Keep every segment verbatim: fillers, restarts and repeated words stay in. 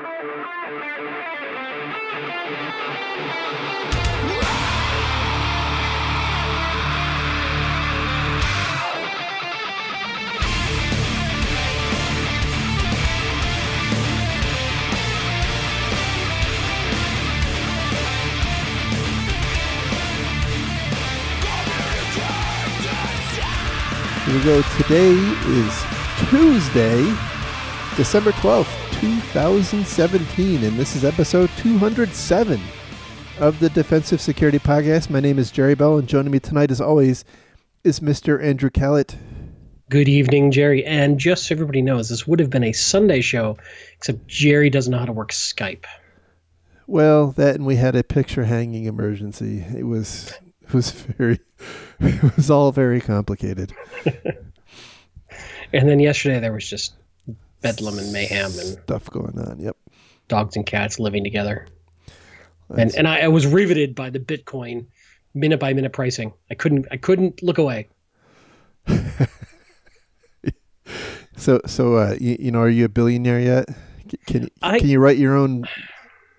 Here we go. Today is Tuesday, December twelfth, twenty seventeen, and this is episode two hundred seven of the Defensive Security Podcast. My name is Jerry Bell, and joining me tonight, as always, is Mister Andrew Kellett. Good evening, Jerry. And just so everybody knows, this would have been a Sunday show, except Jerry doesn't know how to work Skype. Well, that and we had a picture hanging emergency. It was... It was very, it was all very complicated. And then yesterday there was just bedlam and mayhem and stuff going on. Yep, dogs and cats living together. That's and and I, I was riveted by the Bitcoin minute by minute pricing. I couldn't I couldn't look away. so so uh, you, you know, are you a billionaire yet? Can can, I, can you write your own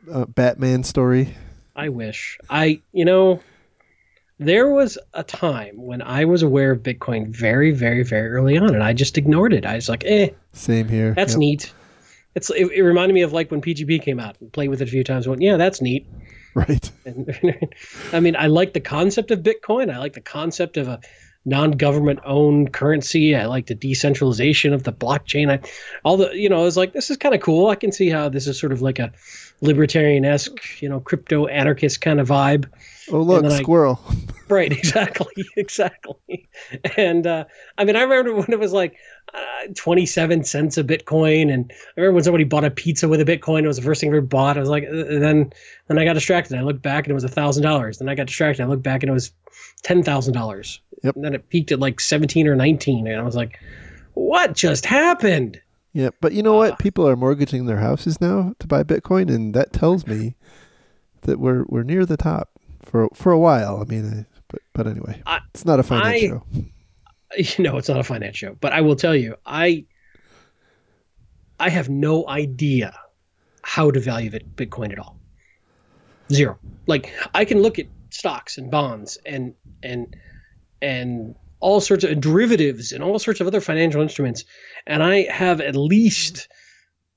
uh, Batman story? I wish I you know. There was a time when I was aware of Bitcoin very, very, very early on, and I just ignored it. I was like, eh. Same here. That's yep. neat. It's it, it reminded me of like when P G P came out. Played with it a few times. Went, yeah, that's neat. Right. And, I mean, I like the concept of Bitcoin. I like the concept of a non-government-owned currency. I like the decentralization of the blockchain. I, all the, you know, I was like, this is kind of cool. I can see how this is sort of like a libertarian-esque, you know, crypto-anarchist kind of vibe. Oh, look, squirrel. I, right, exactly, exactly. And uh, I mean, I remember when it was like uh, twenty-seven cents a Bitcoin. And I remember when somebody bought a pizza with a Bitcoin. It was the first thing I ever bought. I was like, uh, then then I got distracted. I looked back and it was one thousand dollars. Then I got distracted. I looked back and it was ten thousand dollars. Yep. And then it peaked at like seventeen or nineteen. And I was like, what just happened? Yeah, but you know what? Uh, People are mortgaging their houses now to buy Bitcoin. And that tells me that we're we're near the top. For for a while, I mean, but but anyway, I, it's not a finance I, show. You know, it's not a finance show. But I will tell you, I I have no idea how to value Bitcoin at all. Zero. Like I can look at stocks and bonds and and and all sorts of derivatives and all sorts of other financial instruments, and I have at least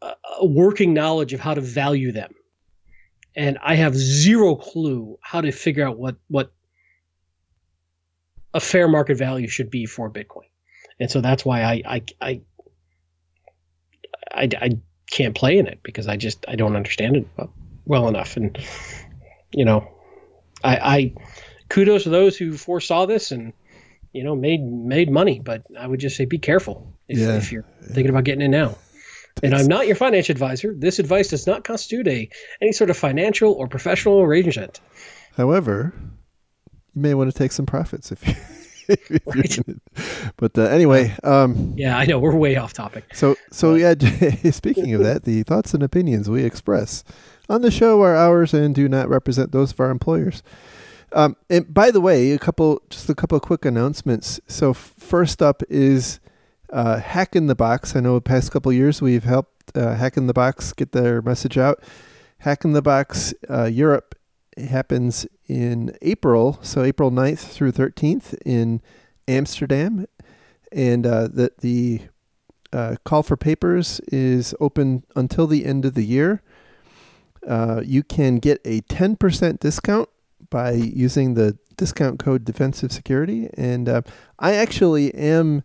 a, a working knowledge of how to value them. And I have zero clue how to figure out what, what a fair market value should be for Bitcoin. And so that's why I I, I I I can't play in it because I just I don't understand it well enough. And you know, I, I kudos to those who foresaw this and you know made made money. But I would just say be careful if, yeah. if you're thinking about getting in now. And I'm not your financial advisor. This advice does not constitute a any sort of financial or professional arrangement. However, you may want to take some profits if you. If right. you're gonna, but uh, anyway. Um, yeah, I know we're way off topic. So, so yeah. Speaking of that, the thoughts and opinions we express on the show are ours and do not represent those of our employers. Um, and by the way, a couple, just a couple of quick announcements. So, f- first up is. Uh, Hack in the Box. I know the past couple of years we've helped uh, Hack in the Box get their message out. Hack in the Box uh, Europe happens in April, so April ninth through thirteenth in Amsterdam. And uh, the, the uh, call for papers is open until the end of the year. Uh, you can get a ten percent discount by using the discount code Defensive Security. And uh, I actually am...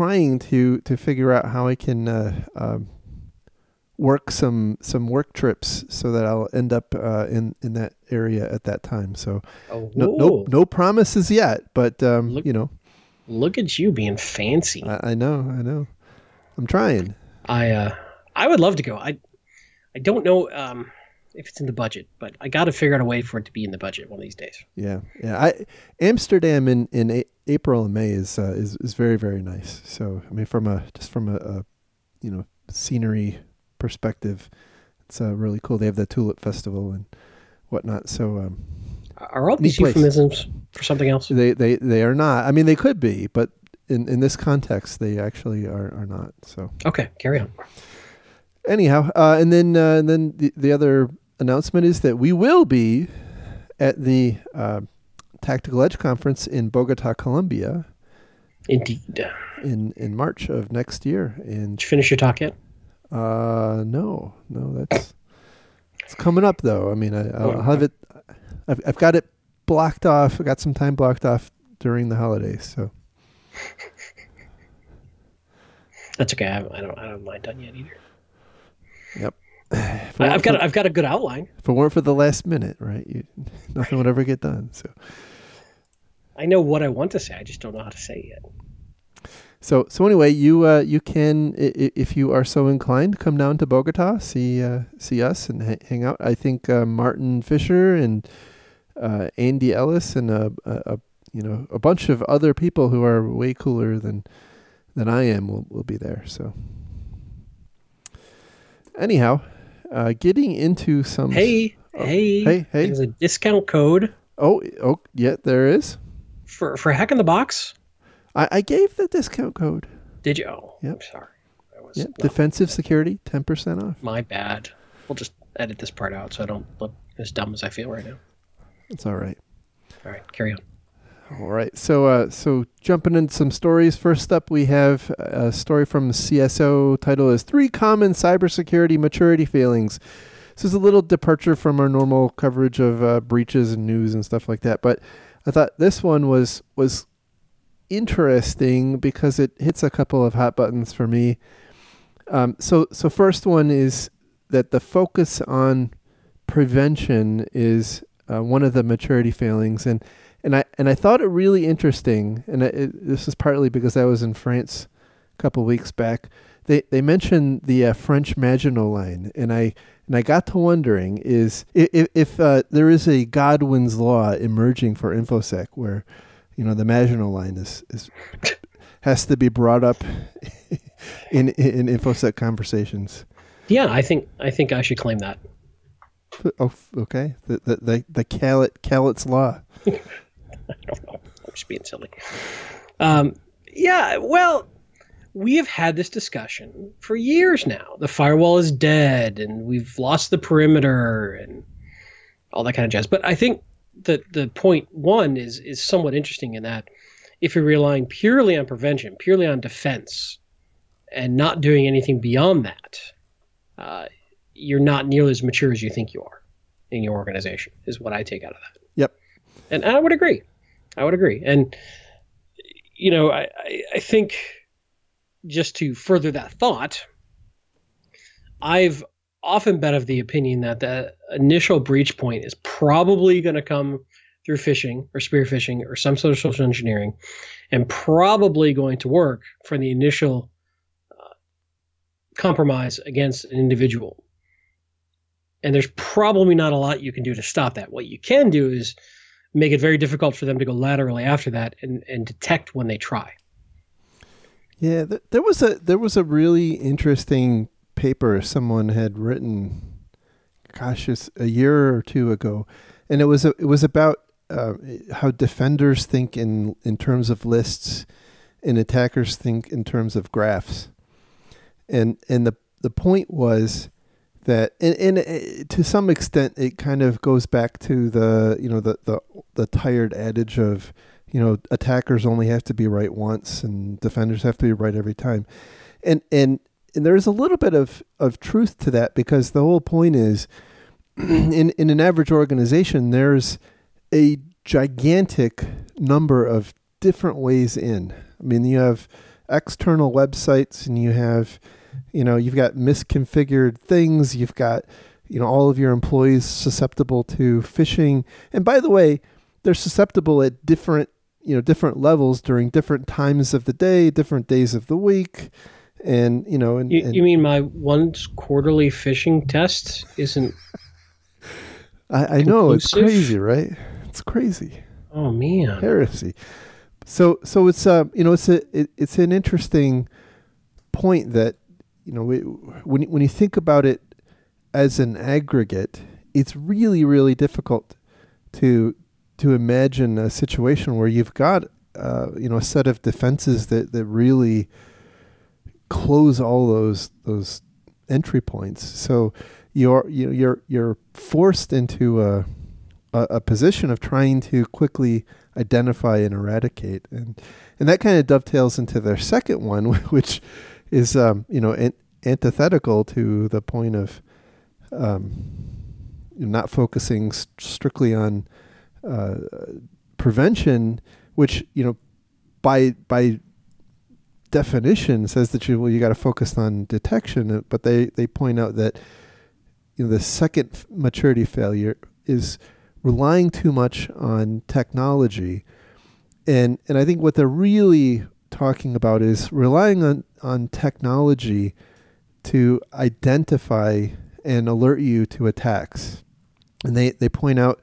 trying to, to figure out how I can uh, um, work some some work trips so that I'll end up uh, in, in that area at that time. So oh, no, no no promises yet, but, um, look, you know. Look at you being fancy. I, I know, I know. I'm trying. I uh, I would love to go. I I don't know um, if it's in the budget, but I got to figure out a way for it to be in the budget one of these days. Yeah, yeah. I Amsterdam in, in a, April and May is, uh, is is very, very nice. So I mean, from a just from a, a you know scenery perspective, it's uh, really cool. They have the Tulip Festival and whatnot. So um, are all these euphemisms for something else? They they they are not. I mean, they could be, but in, in this context, they actually are, are not. So okay, carry on. Anyhow, uh, and then uh, and then the, the other announcement is that we will be at the uh, Tactical Edge Conference in Bogota, Colombia. Indeed. In in March of next year. And did you finish your talk yet? Uh, no, no, that's it's coming up though. I mean, I, I'll have it. I've I've got it blocked off. I got some time blocked off during the holidays, so. That's okay. I, I don't. I don't mind done yet either. Yep. If I've got. For, I've got a good outline. If it weren't for the last minute, right? You, nothing would ever get done. So. I know what I want to say. I just don't know how to say it yet. So. So anyway, you. Uh, you can, if you are so inclined, come down to Bogota, see. Uh, see us and ha- hang out. I think uh, Martin Fisher and uh, Andy Ellis and a, a, a you know a bunch of other people who are way cooler than. Than I am will will be there. So anyhow, uh, getting into some hey oh, hey hey hey there's a discount code. Oh oh yeah, there is for for Hack in the Box. I, I gave the discount code. Did you? Oh, yep. I'm sorry. I was yep. Defensive Security, ten percent off. My bad. We'll just edit this part out so I don't look as dumb as I feel right now. It's all right. All right, carry on. All right, so uh, so jumping into some stories. First up, we have a story from C S O. Title is Three Common Cybersecurity Maturity Failings. This is a little departure from our normal coverage of uh, breaches and news and stuff like that. But I thought this one was was interesting because it hits a couple of hot buttons for me. Um, so so first one is that the focus on prevention is uh, one of the maturity failings. And And I and I thought it really interesting, and I, it, this is partly because I was in France a couple of weeks back. They they mentioned the uh, French Maginot line, and I and I got to wondering is if, if uh, there is a Godwin's law emerging for InfoSec, where you know the Maginot line is, is has to be brought up in in InfoSec conversations. Yeah, I think I think I should claim that. Oh, okay. The the the, the Kellett Kellett's law. I don't know. I'm just being silly. Um, yeah, well, we have had this discussion for years now. The firewall is dead, and we've lost the perimeter, and all that kind of jazz. But I think that the point one is is somewhat interesting in that if you're relying purely on prevention, purely on defense, and not doing anything beyond that, uh, you're not nearly as mature as you think you are in your organization, is what I take out of that. Yep. And I would agree. I would agree. And, you know, I, I, I think just to further that thought, I've often been of the opinion that the initial breach point is probably going to come through phishing or spear phishing or some sort of social engineering, and probably going to work for the initial uh, compromise against an individual. And there's probably not a lot you can do to stop that. What you can do is make it very difficult for them to go laterally after that and, and detect when they try. Yeah, th- there was a there was a really interesting paper someone had written, gosh, it's a year or two ago, and it was a, it was about uh, how defenders think in in terms of lists, and attackers think in terms of graphs, and and the the point was. That and, and it, to some extent it kind of goes back to the you know the, the the tired adage of you know attackers only have to be right once and defenders have to be right every time, and and, and there is a little bit of, of truth to that, because the whole point is in in an average organization there's a gigantic number of different ways in. I mean, you have external websites and you have. You know, you've got misconfigured things. You've got, you know, all of your employees susceptible to phishing. And by the way, they're susceptible at different, you know, different levels during different times of the day, different days of the week. And, you know, and you, and, you mean my once quarterly phishing test isn't. I, I know, it's crazy, right? It's crazy. Oh, man. Heresy. So, so it's, uh, you know, it's a, it, it's an interesting point that, you know, when when you think about it as an aggregate, it's really, really difficult to to imagine a situation where you've got, uh, you know, a set of defenses that, that really close all those those entry points. So you're you're you're forced into a a position of trying to quickly identify and eradicate, and and that kind of dovetails into their second one, which is um, you know an, antithetical to the point of um, not focusing st- strictly on uh, prevention, which you know by by definition says that you well you got to focus on detection, but they they point out that you know the second f- maturity failure is relying too much on technology. And and I think what they're really talking about is relying on, on technology to identify and alert you to attacks. And they, they point out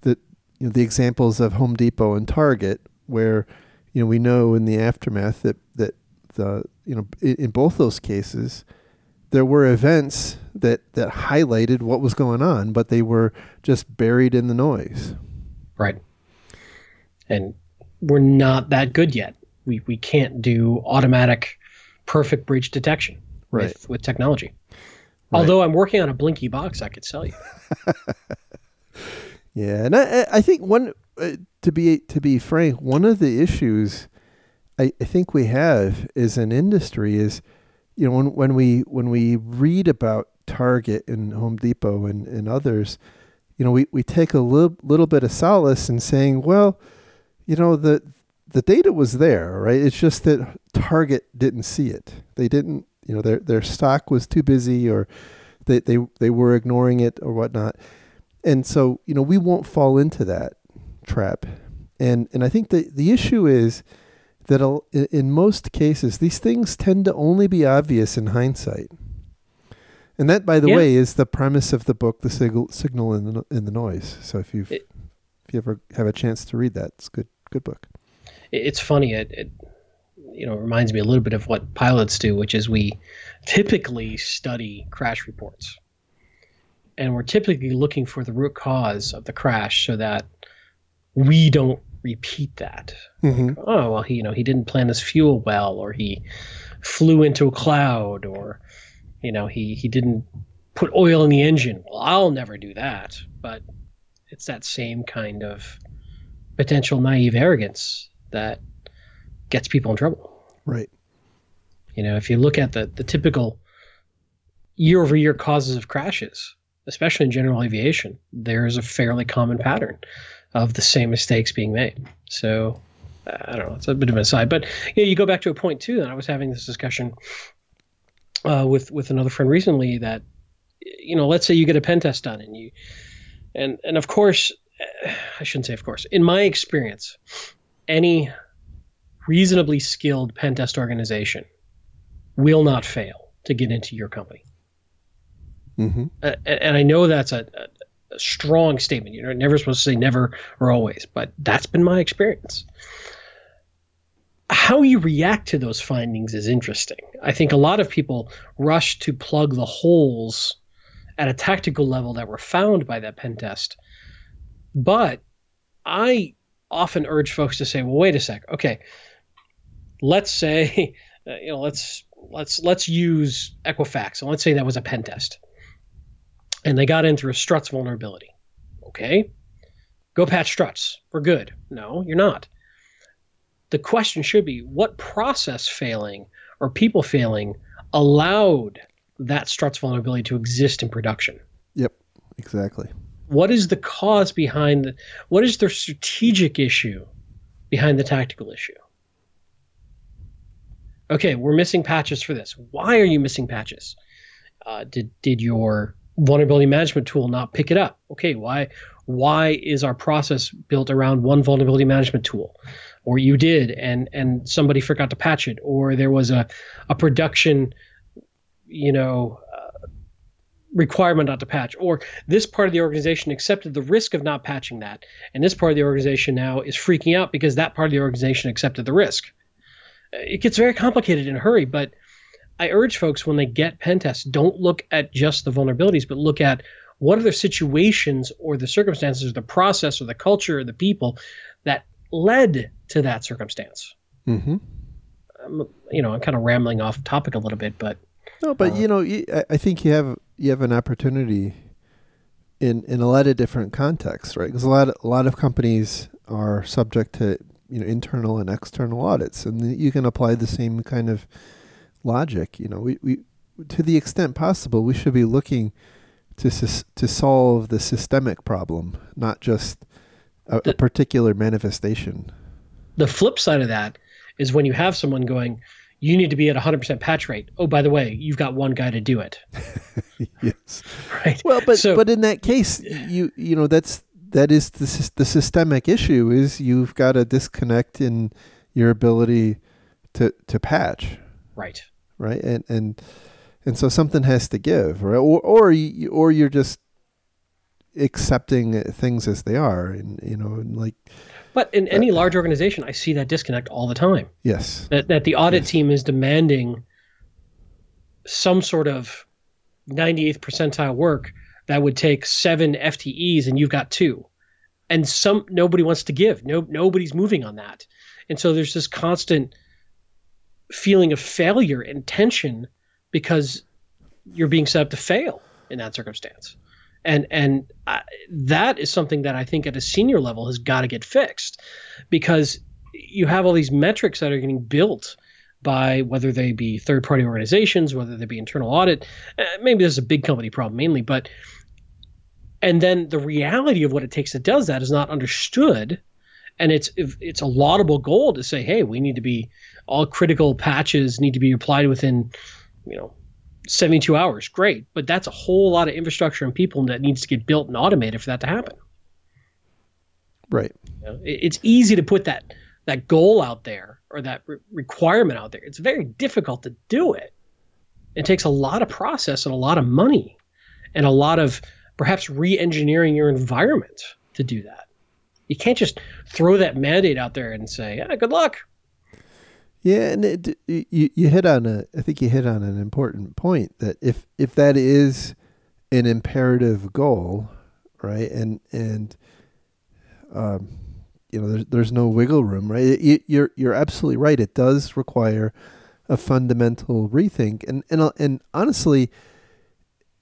that you know, the examples of Home Depot and Target, where you know we know in the aftermath that that the you know in, in both those cases there were events that, that highlighted what was going on, but they were just buried in the noise. Right. And we're not that good yet. We we can't do automatic perfect breach detection right. with, with technology. Right. Although I'm working on a blinky box, I could sell you. Yeah. And I, I think one, uh, to be, to be frank, one of the issues I, I think we have as an industry is, you know, when, when we when we read about Target and Home Depot and, and others, you know, we, we take a little, little bit of solace in saying, well, you know, the the data was there, right? It's just that Target didn't see it. They didn't, you know, their their stock was too busy, or they they, they were ignoring it or whatnot. And so, you know, we won't fall into that trap. And and I think the, the issue is that in most cases, these things tend to only be obvious in hindsight. And that, by the yeah. way, is the premise of the book, The Signal, Signal in, the, in the Noise. So if, you've, it, if you ever have a chance to read that, it's a good, good book. It's funny. It, it you know reminds me a little bit of what pilots do, which is we typically study crash reports. And we're typically looking for the root cause of the crash so that we don't repeat that. Mm-hmm. Like, oh, well, he, you know, he didn't plan his fuel well, or he flew into a cloud, or, you know, he, he didn't put oil in the engine. Well, I'll never do that. But it's that same kind of potential naive arrogance that gets people in trouble. Right. You know, if you look at the, the typical year-over-year causes of crashes, especially in general aviation, there's a fairly common pattern of the same mistakes being made. So I don't know, it's a bit of an aside, but you know, you go back to a point too, and I was having this discussion uh, with, with another friend recently that, you know, let's say you get a pen test done and you, and, and of course, I shouldn't say of course, in my experience, any reasonably skilled pen test organization will not fail to get into your company. Mm-hmm. Uh, and, and I know that's a, a strong statement. You're never supposed to say never or always, but that's been my experience. How you react to those findings is interesting. I think a lot of people rush to plug the holes at a tactical level that were found by that pen test. But I often urge folks to say, well, wait a sec. Okay. Let's say, uh, you know, let's, let's, let's use Equifax. And let's say that was a pen test. And they got in through a Struts vulnerability. Okay, go patch Struts. We're good. No, you're not. The question should be, what process failing or people failing allowed that Struts vulnerability to exist in production? Yep, exactly. What is the cause behind the, what is the strategic issue behind the tactical issue? Okay, we're missing patches for this. Why are you missing patches? Uh, did did your vulnerability management tool not pick it up? Okay, why why is our process built around one vulnerability management tool? Or you did, and and somebody forgot to patch it, or there was a, a production, you know, uh, requirement not to patch, or this part of the organization accepted the risk of not patching that, and this part of the organization now is freaking out because that part of the organization accepted the risk. It gets very complicated in a hurry, but I urge folks when they get pen tests, don't look at just the vulnerabilities, but look at what are the situations or the circumstances, or the process or the culture or the people that led to that circumstance. Mm-hmm. Um, you know, I'm kind of rambling off topic a little bit, but No, but uh, you know, I think you have you have an opportunity in in a lot of different contexts, right? Because a lot of, a lot of companies are subject to you know internal and external audits, and you can apply the same kind of logic. You know, we, we to the extent possible, we should be looking to to solve the systemic problem, not just a, the, a particular manifestation. The flip side of that is when you have someone going, you need to be at one hundred percent patch rate. Oh, by the way, you've got one guy to do it. Yes. Right. Well, but so, but in that case, you you know that's that is the the systemic issue is you've got a disconnect in your ability to to patch. Right. Right. And and and so something has to give, right? Or or you, or you're just accepting things as they are, and you know, and like. But in any large organization, I see that disconnect all the time. Yes. That that the audit yes. team is demanding some sort of ninety-eighth percentile work that would take seven F T Es and you've got two. And some nobody wants to give. No nobody's moving on that. And so there's this constant feeling of failure and tension because you're being set up to fail in that circumstance. And and I, that is something that I think at a senior level has got to get fixed, because you have all these metrics that are getting built by whether they be third-party organizations, whether they be internal audit. Uh, maybe this is a big company problem mainly, but and then the reality of what it takes that does that is not understood, and it's it's a laudable goal to say, hey, we need to be all critical patches need to be applied within, you know. seventy-two hours, great. But that's a whole lot of infrastructure and people that needs to get built and automated for that to happen. Right. You know, it's easy to put that that goal out there or that re- requirement out there. It's very difficult to do it. It takes a lot of process and a lot of money and a lot of perhaps re-engineering your environment to do that. You can't just throw that mandate out there and say, yeah, good luck. Yeah, and it, you you hit on a I think you hit on an important point that if if that is an imperative goal, right, and and um, you know there's there's no wiggle room, right? It, you're you're absolutely right. It does require a fundamental rethink, and and and honestly,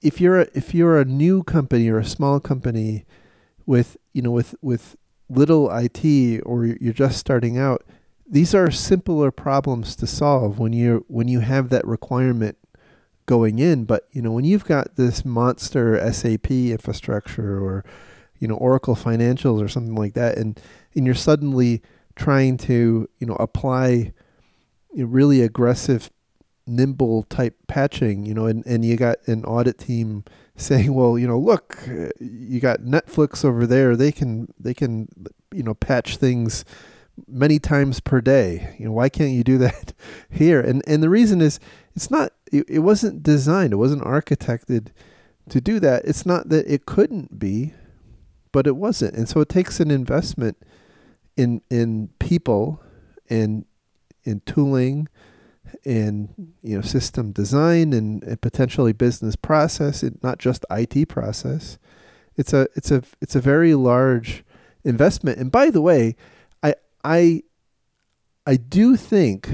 if you're a, if you're a new company or a small company with you know with with little I T or you're just starting out. These are simpler problems to solve when you when you have that requirement going in. But you know when you've got this monster S A P infrastructure or you know Oracle Financials or something like that, and and you're suddenly trying to you know apply really aggressive, nimble type patching, you know, and and you got an audit team saying, well, you know, look, you got Netflix over there; they can they can you know patch things many times per day. You know, why can't you do that here? And and the reason is it's not, it, it wasn't designed, it wasn't architected to do that. It's not that it couldn't be, but it wasn't. And so it takes an investment in in people and in tooling and, you know, system design and, and potentially business process, and not just I T process. It's a, it's a, it's a very large investment. And by the way, I I do think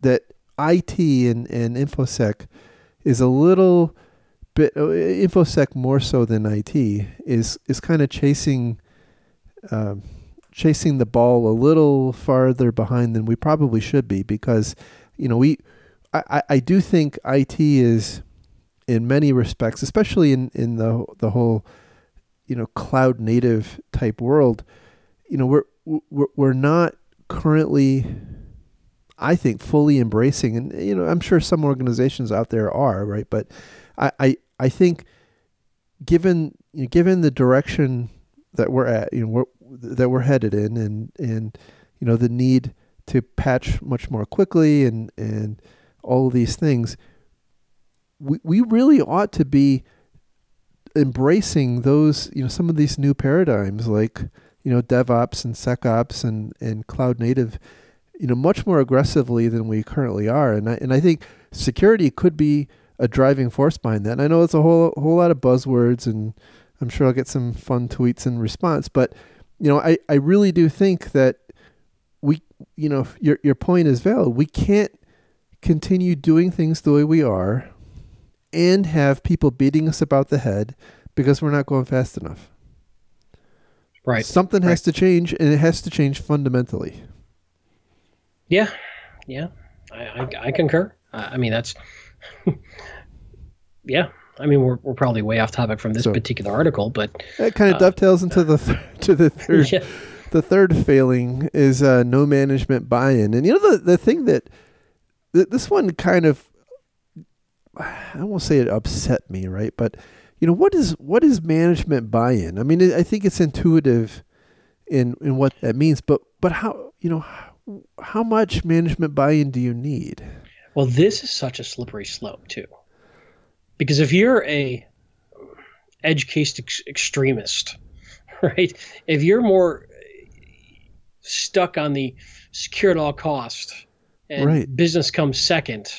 that I T and, and InfoSec is a little bit, InfoSec more so than I T, is is kind of chasing um, chasing the ball a little farther behind than we probably should be, because, you know, we I, I do think I T is in many respects, especially in, in the the whole, you know, cloud native type world, you know, we're we're not currently, I think, fully embracing, and you know, I'm sure some organizations out there are, right? But I, I, I think, given you know, given the direction that we're at, you know, we're, that we're headed in, and and you know, the need to patch much more quickly, and and all of these things, we we really ought to be embracing those, you know, some of these new paradigms, like, you know, DevOps and SecOps and, and cloud native, you know, much more aggressively than we currently are. And I, and I think security could be a driving force behind that. And I know it's a whole whole lot of buzzwords, and I'm sure I'll get some fun tweets in response. But, you know, I, I really do think that we, you know, your your point is valid. We can't continue doing things the way we are and have people beating us about the head because we're not going fast enough. Right. Something right. has to change, and it has to change fundamentally. Yeah. Yeah. I, I, I concur. I mean, that's, yeah. I mean, we're we're probably way off topic from this so, particular article, but that kind of uh, dovetails into uh, the th- to the third yeah. the third failing is uh, no management buy-in, and you know the the thing that th- this one kind of I won't say it upset me, right? But you know what is what is management buy-in? I mean, it, I think it's intuitive in in what that means, but but how you know how, how much management buy-in do you need? Well, this is such a slippery slope too. Because if you're a edge case ex- extremist, right? If you're more stuck on the secure at all cost and right. business comes second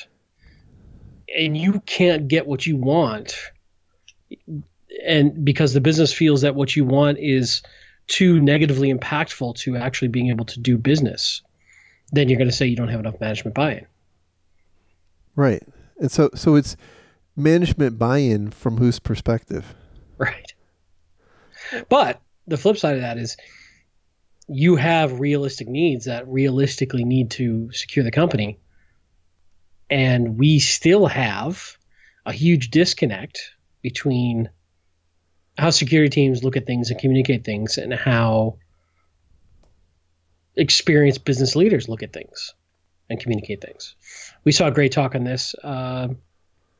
and you can't get what you want and because the business feels that what you want is too negatively impactful to actually being able to do business, then you're going to say you don't have enough management buy-in. Right. And so, so it's management buy-in from whose perspective? Right. But the flip side of that is you have realistic needs that realistically need to secure the company. And we still have a huge disconnect between how security teams look at things and communicate things and how experienced business leaders look at things and communicate things. We saw a great talk on this uh,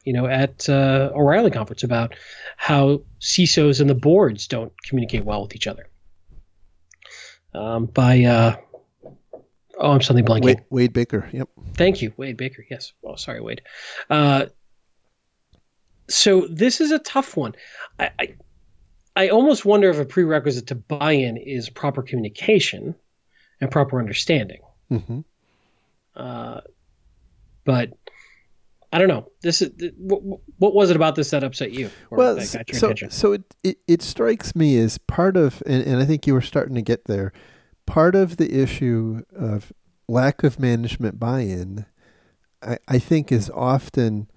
you know, at uh, O'Reilly conference about how C I S Os and the boards don't communicate well with each other. Um, by, uh, oh, I'm suddenly blanking. Wade, Wade Baker, yep. Thank you, Wade Baker, yes. Oh, sorry, Wade. Uh, so this is a tough one. I, I I almost wonder if a prerequisite to buy-in is proper communication and proper understanding. Mm-hmm. Uh, but... I don't know. This is what, what was it about this that upset you? Or well, that got your so attention? so it, it it strikes me as part of, and, and I think you were starting to get there. Part of the issue of lack of management buy-in, I, I think, is often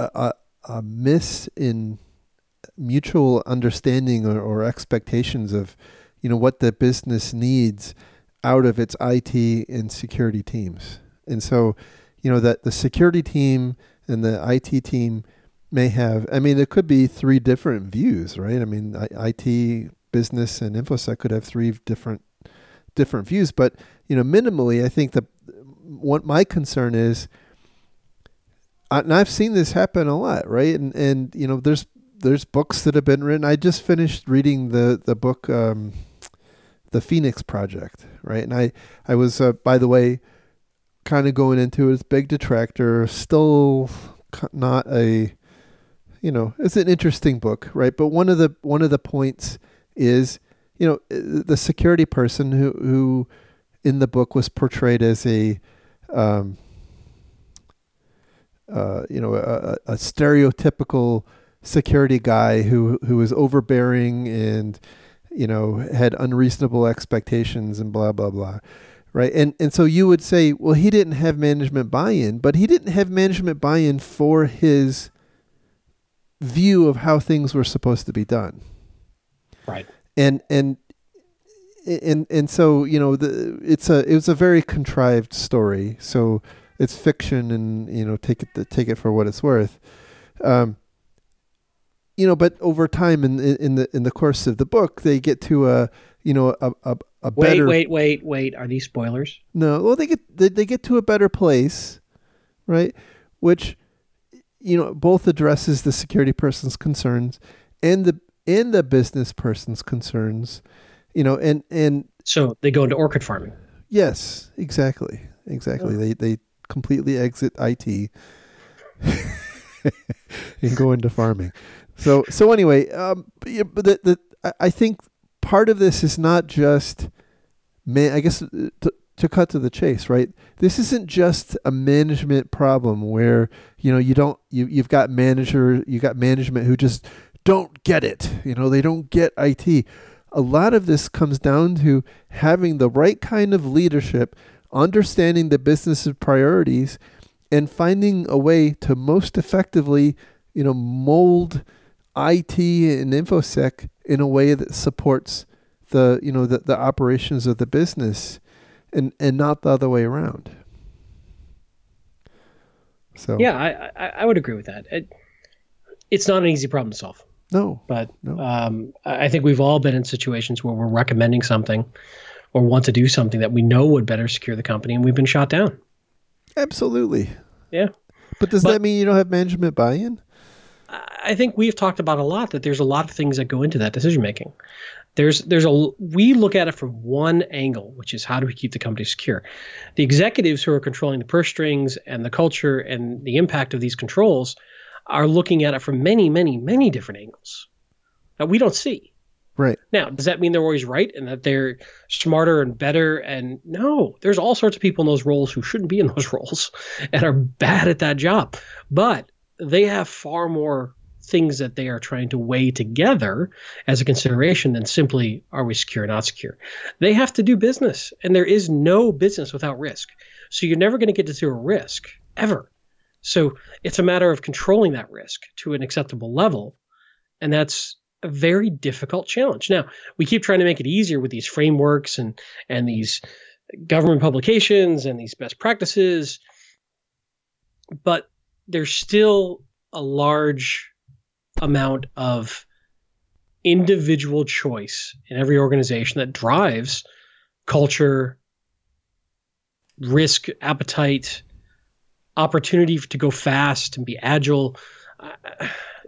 a, a, a miss in mutual understanding or, or expectations of, you know, what the business needs out of its I T and security teams, and so. You know, that the security team and the I T team may have, I mean, there could be three different views, right? I mean, I, IT, business, and InfoSec could have three different different views. But, you know, minimally, I think the what my concern is, and I've seen this happen a lot, right? And, and you know, there's there's books that have been written. I just finished reading the, the book, um, The Phoenix Project, right? And I, I was, uh, by the way, kind of going into its big detractor, still not a, you know, it's an interesting book, right? But one of the one of the points is, you know, the security person who who in the book was portrayed as a, um, uh, you know, a, a stereotypical security guy who who was overbearing and, you know, had unreasonable expectations and blah blah blah. Right. And and so you would say, well, he didn't have management buy-in, but he didn't have management buy-in for his view of how things were supposed to be done. Right. And and and and so, you know, the it's a it was a very contrived story. So it's fiction and, you know, take it take it for what it's worth. Um, you know, but over time in in the in the course of the book, they get to a, you know, a a A wait, better, wait, wait, wait. Are these spoilers? No. Well, they get they, they get to a better place, right? Which, you know, both addresses the security person's concerns and the and the business person's concerns, you know, and, and so they go into orchid farming. Yes, exactly. Exactly. Oh. They they completely exit I T and go into farming. So so anyway, um but the, the I, I think part of this is not just, man. I guess to, to cut to the chase, right? This isn't just a management problem where, you know, you don't, you, you've got manager, you got management who just don't get it. You know, they don't get I T. A lot of this comes down to having the right kind of leadership, understanding the business's priorities, and finding a way to most effectively, you know, mold I T and InfoSec in a way that supports the, you know, the, the operations of the business and, and not the other way around. So yeah, I, I, I would agree with that. It, it's not an easy problem to solve. No, but no. Um, I think we've all been in situations where we're recommending something or want to do something that we know would better secure the company, and we've been shot down. Absolutely. Yeah. But does but, that mean you don't have management buy-in? I think we've talked about a lot that there's a lot of things that go into that decision making. There's there's a we look at it from one angle, which is how do we keep the company secure? The executives who are controlling the purse strings and the culture and the impact of these controls are looking at it from many, many, many different angles that we don't see. Right. Now, does that mean they're always right and that they're smarter and better? And no, there's all sorts of people in those roles who shouldn't be in those roles and are bad at that job. But they have far more things that they are trying to weigh together as a consideration than simply, are we secure or not secure? They have to do business, and there is no business without risk. So you're never going to get to zero risk ever. So it's a matter of controlling that risk to an acceptable level, and that's a very difficult challenge. Now, we keep trying to make it easier with these frameworks and, and these government publications and these best practices, but there's still a large amount of individual choice in every organization that drives culture, risk, appetite, opportunity to go fast and be agile. Uh,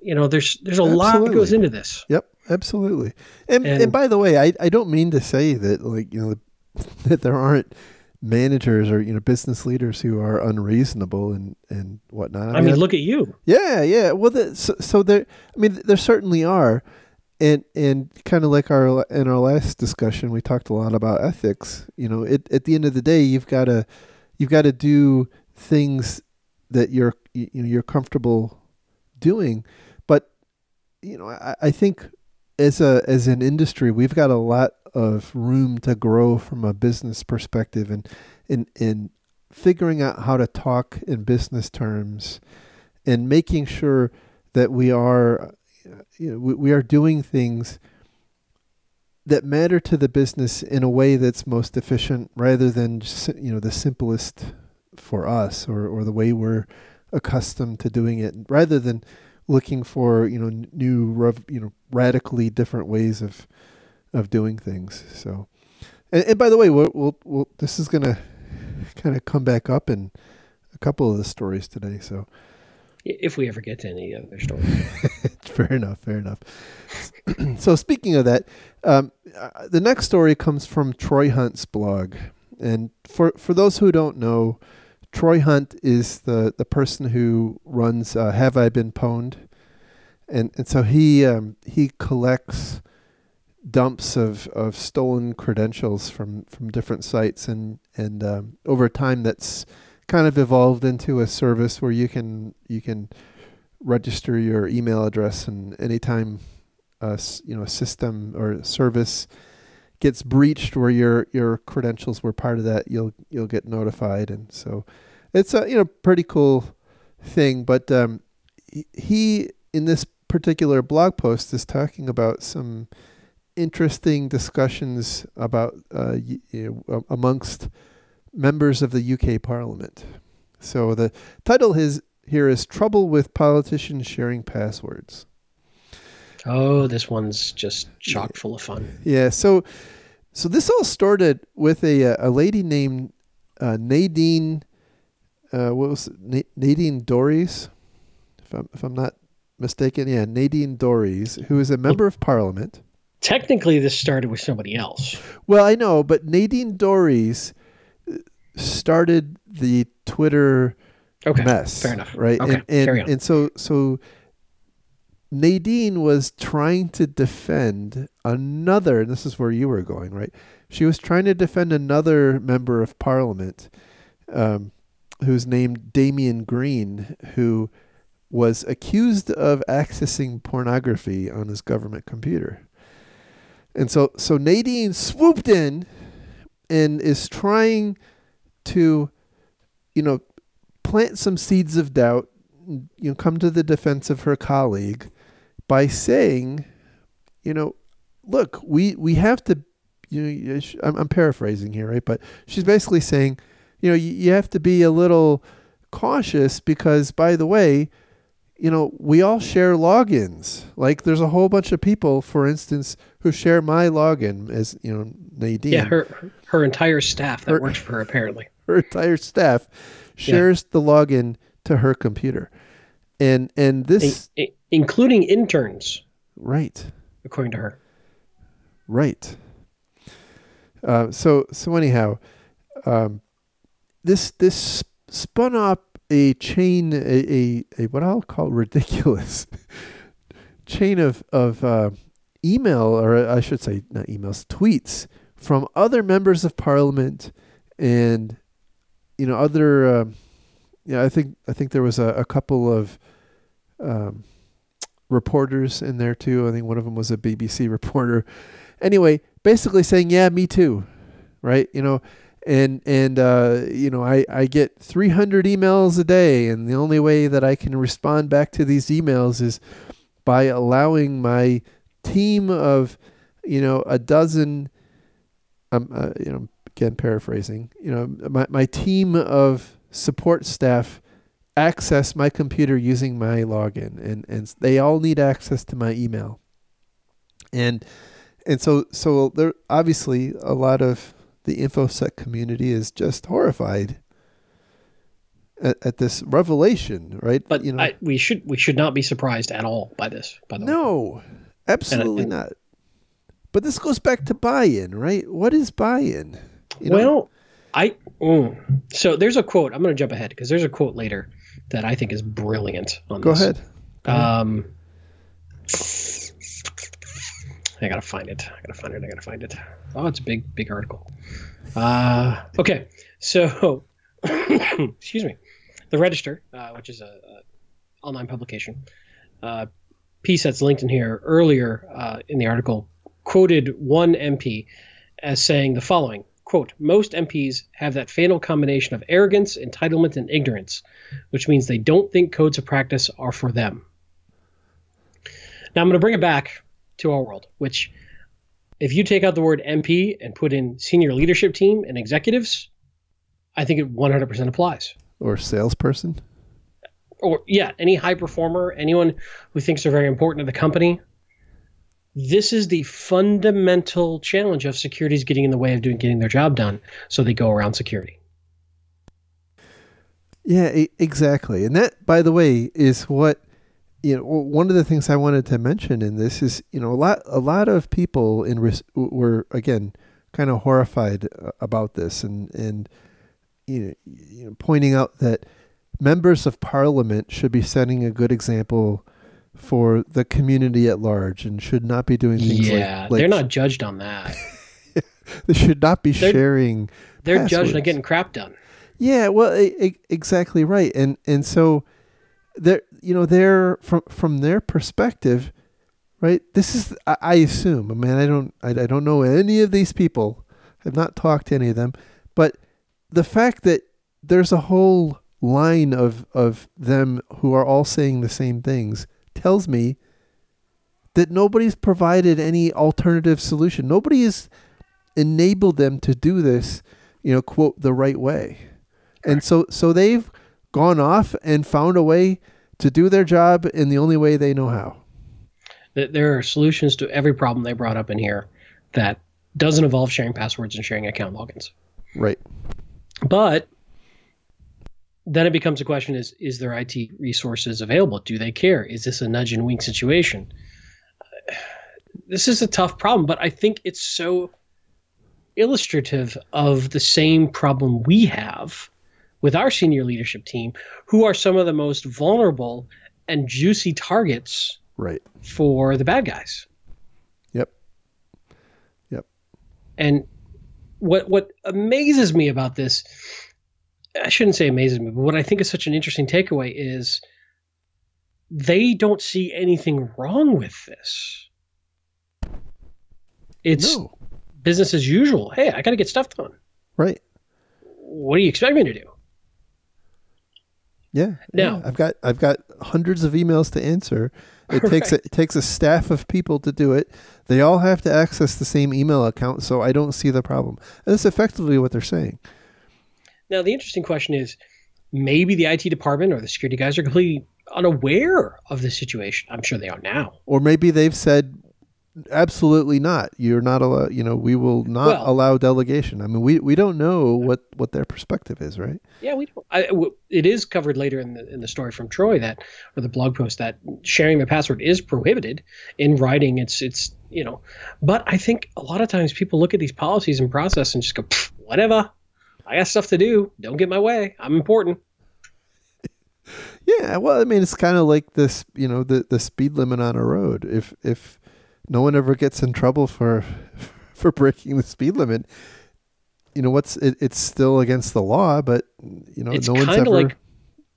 you know, there's there's a absolutely. lot that goes into this. Yep, absolutely. And, and and by the way, I I don't mean to say that, like, you know, that there aren't managers or, you know, business leaders who are unreasonable and and whatnot. I mean, I mean look I, at you. Yeah, yeah. Well, the, so, so there. I mean, there certainly are, and and kind of like our in our last discussion, we talked a lot about ethics. You know, it, at the end of the day, you've got to you've got to do things that you're you know you're comfortable doing, but you know, I, I think as a as an industry, we've got a lot of room to grow from a business perspective, and in in figuring out how to talk in business terms and making sure that we are you know we, we are doing things that matter to the business in a way that's most efficient, rather than just, you know the simplest for us, or or the way we're accustomed to doing it, rather than looking for you know new you know radically different ways of of doing things. So, and, and by the way, we'll, we'll, we'll this is going to kind of come back up in a couple of the stories today. So, if we ever get to any other stories, fair enough, fair enough. So, speaking of that, um, uh, the next story comes from Troy Hunt's blog, and for for those who don't know, Troy Hunt is the, the person who runs uh, Have I Been Pwned? And and so he um, he collects dumps of, of stolen credentials from, from different sites. And, and um, over time, that's kind of evolved into a service where you can you can register your email address, and anytime a, you know, a system or a service gets breached where your your credentials were part of that, you'll you'll get notified. And so it's a you know pretty cool thing. But um, he in this particular blog post is talking about some interesting discussions about uh, you know, amongst members of the U K Parliament. So the title is here is Trouble with Politicians Sharing Passwords. Oh, this one's just chock full of fun. Yeah. So, so this all started with a a lady named uh, Nadine. Uh, what was it? Na- Nadine Dorries, if I'm if I'm not mistaken. Yeah, Nadine Dorries, who is a member of Parliament. Technically, this started with somebody else. Well, I know, but Nadine Dorries started the Twitter okay, mess. Fair enough. Right. Okay. And, and, carry on. And so so. Nadine was trying to defend another, and this is where you were going, right? She was trying to defend another member of Parliament um, who's named Damian Green, who was accused of accessing pornography on his government computer. And so, so Nadine swooped in and is trying to, you know, plant some seeds of doubt, you know, come to the defense of her colleague by saying, you know, look, we, we have to, you know, I'm, I'm paraphrasing here, right? But she's basically saying, you know, you, you have to be a little cautious because, by the way, you know, we all share logins. Like, there's a whole bunch of people, for instance, who share my login as, you know, Nadine. Yeah, her her entire staff that her, works for her, apparently. Her entire staff shares yeah. the login to her computer. And and this... In, in, including interns. Right. According to her. Right. Uh, so, so anyhow, um, this this spun up a chain, a, a, a what I'll call ridiculous chain of, of uh, email, or I should say not emails, tweets from other members of Parliament and, you know, other... Um, Yeah, I think I think there was a, a couple of um, reporters in there too. I think one of them was a B B C reporter. Anyway, basically saying, "Yeah, me too," right? You know, and and uh, you know, I, I get three hundred emails a day, and the only way that I can respond back to these emails is by allowing my team of, you know, a dozen. Um, uh, you know, again paraphrasing. You know, my my team of support staff access my computer using my login, and, and they all need access to my email. And and so so there obviously a lot of the InfoSec community is just horrified at, at this revelation, right? But you know, I, we should we should not be surprised at all by this. By the no, way. absolutely and I, and not. But this goes back to buy-in, right? What is buy-in? You well. Know, I oh, so there's a quote. I'm going to jump ahead because there's a quote later that I think is brilliant on Go this. Ahead. Go um, ahead. I got to find it. I got to find it. I got to find it. Oh, it's a big, big article. Uh, okay. So, excuse me. The Register, uh, which is an online publication, uh, piece that's linked in here earlier uh, in the article, quoted one M P as saying the following. Quote, most M Ps have that fatal combination of arrogance, entitlement, and ignorance, which means they don't think codes of practice are for them. Now, I'm going to bring it back to our world, which if you take out the word M P and put in senior leadership team and executives, I think it one hundred percent applies. Or salesperson? Or, yeah, any high performer, anyone who thinks they're very important to the company. This is the fundamental challenge of security is getting in the way of doing getting their job done, so they go around security. Yeah, exactly. And that, by the way, is what, you know, one of the things I wanted to mention in this is, you know, a lot a lot of people in were again kind of horrified about this and and you know, pointing out that members of Parliament should be setting a good example for the community at large and should not be doing things yeah, like... Yeah, like, they're not judged on that. They should not be they're, sharing They're passwords. Judged on getting crap done. Yeah, well, it, it, exactly right. And and so, they're, you know, they're, from, from their perspective, right, this is, I, I assume, I mean, I don't, I, I don't know any of these people. I've not talked to any of them. But the fact that there's a whole line of of them who are all saying the same things tells me that nobody's provided any alternative solution. Nobody has enabled them to do this, you know, quote, the right way. Correct. And so so they've gone off and found a way to do their job in the only way they know how. There are solutions to every problem they brought up in here that doesn't involve sharing passwords and sharing account logins. Right. But then it becomes a question is, is there I T resources available? Do they care? Is this a nudge and wink situation? Uh, this is a tough problem, but I think it's so illustrative of the same problem we have with our senior leadership team, who are some of the most vulnerable and juicy targets right. for the bad guys. Yep. Yep. And what what amazes me about this, I shouldn't say amazes me, but what I think is such an interesting takeaway is they don't see anything wrong with this. It's no. business as usual. Hey, I got to get stuff done. Right. What do you expect me to do? Yeah. Now yeah. I've got I've got hundreds of emails to answer. It right. takes a, it takes a staff of people to do it. They all have to access the same email account, so I don't see the problem. And that's effectively what they're saying. Now the interesting question is, maybe the I T department or the security guys are completely unaware of the situation. I'm sure they are now. Or maybe they've said, absolutely not. You're not allowed. You know, we will not well, allow delegation. I mean, we, we don't know what, what their perspective is, right? Yeah, we don't. I, it is covered later in the in the story from Troy that, or the blog post, that sharing the password is prohibited in writing. It's it's you know, but I think a lot of times people look at these policies and process and just go, whatever. I got stuff to do. Don't get in my way. I'm important. Yeah, well, I mean, it's kind of like this, you know, the, the speed limit on a road. If if no one ever gets in trouble for for breaking the speed limit, you know, what's it, it's still against the law, but you know, it's no one's ever. Like,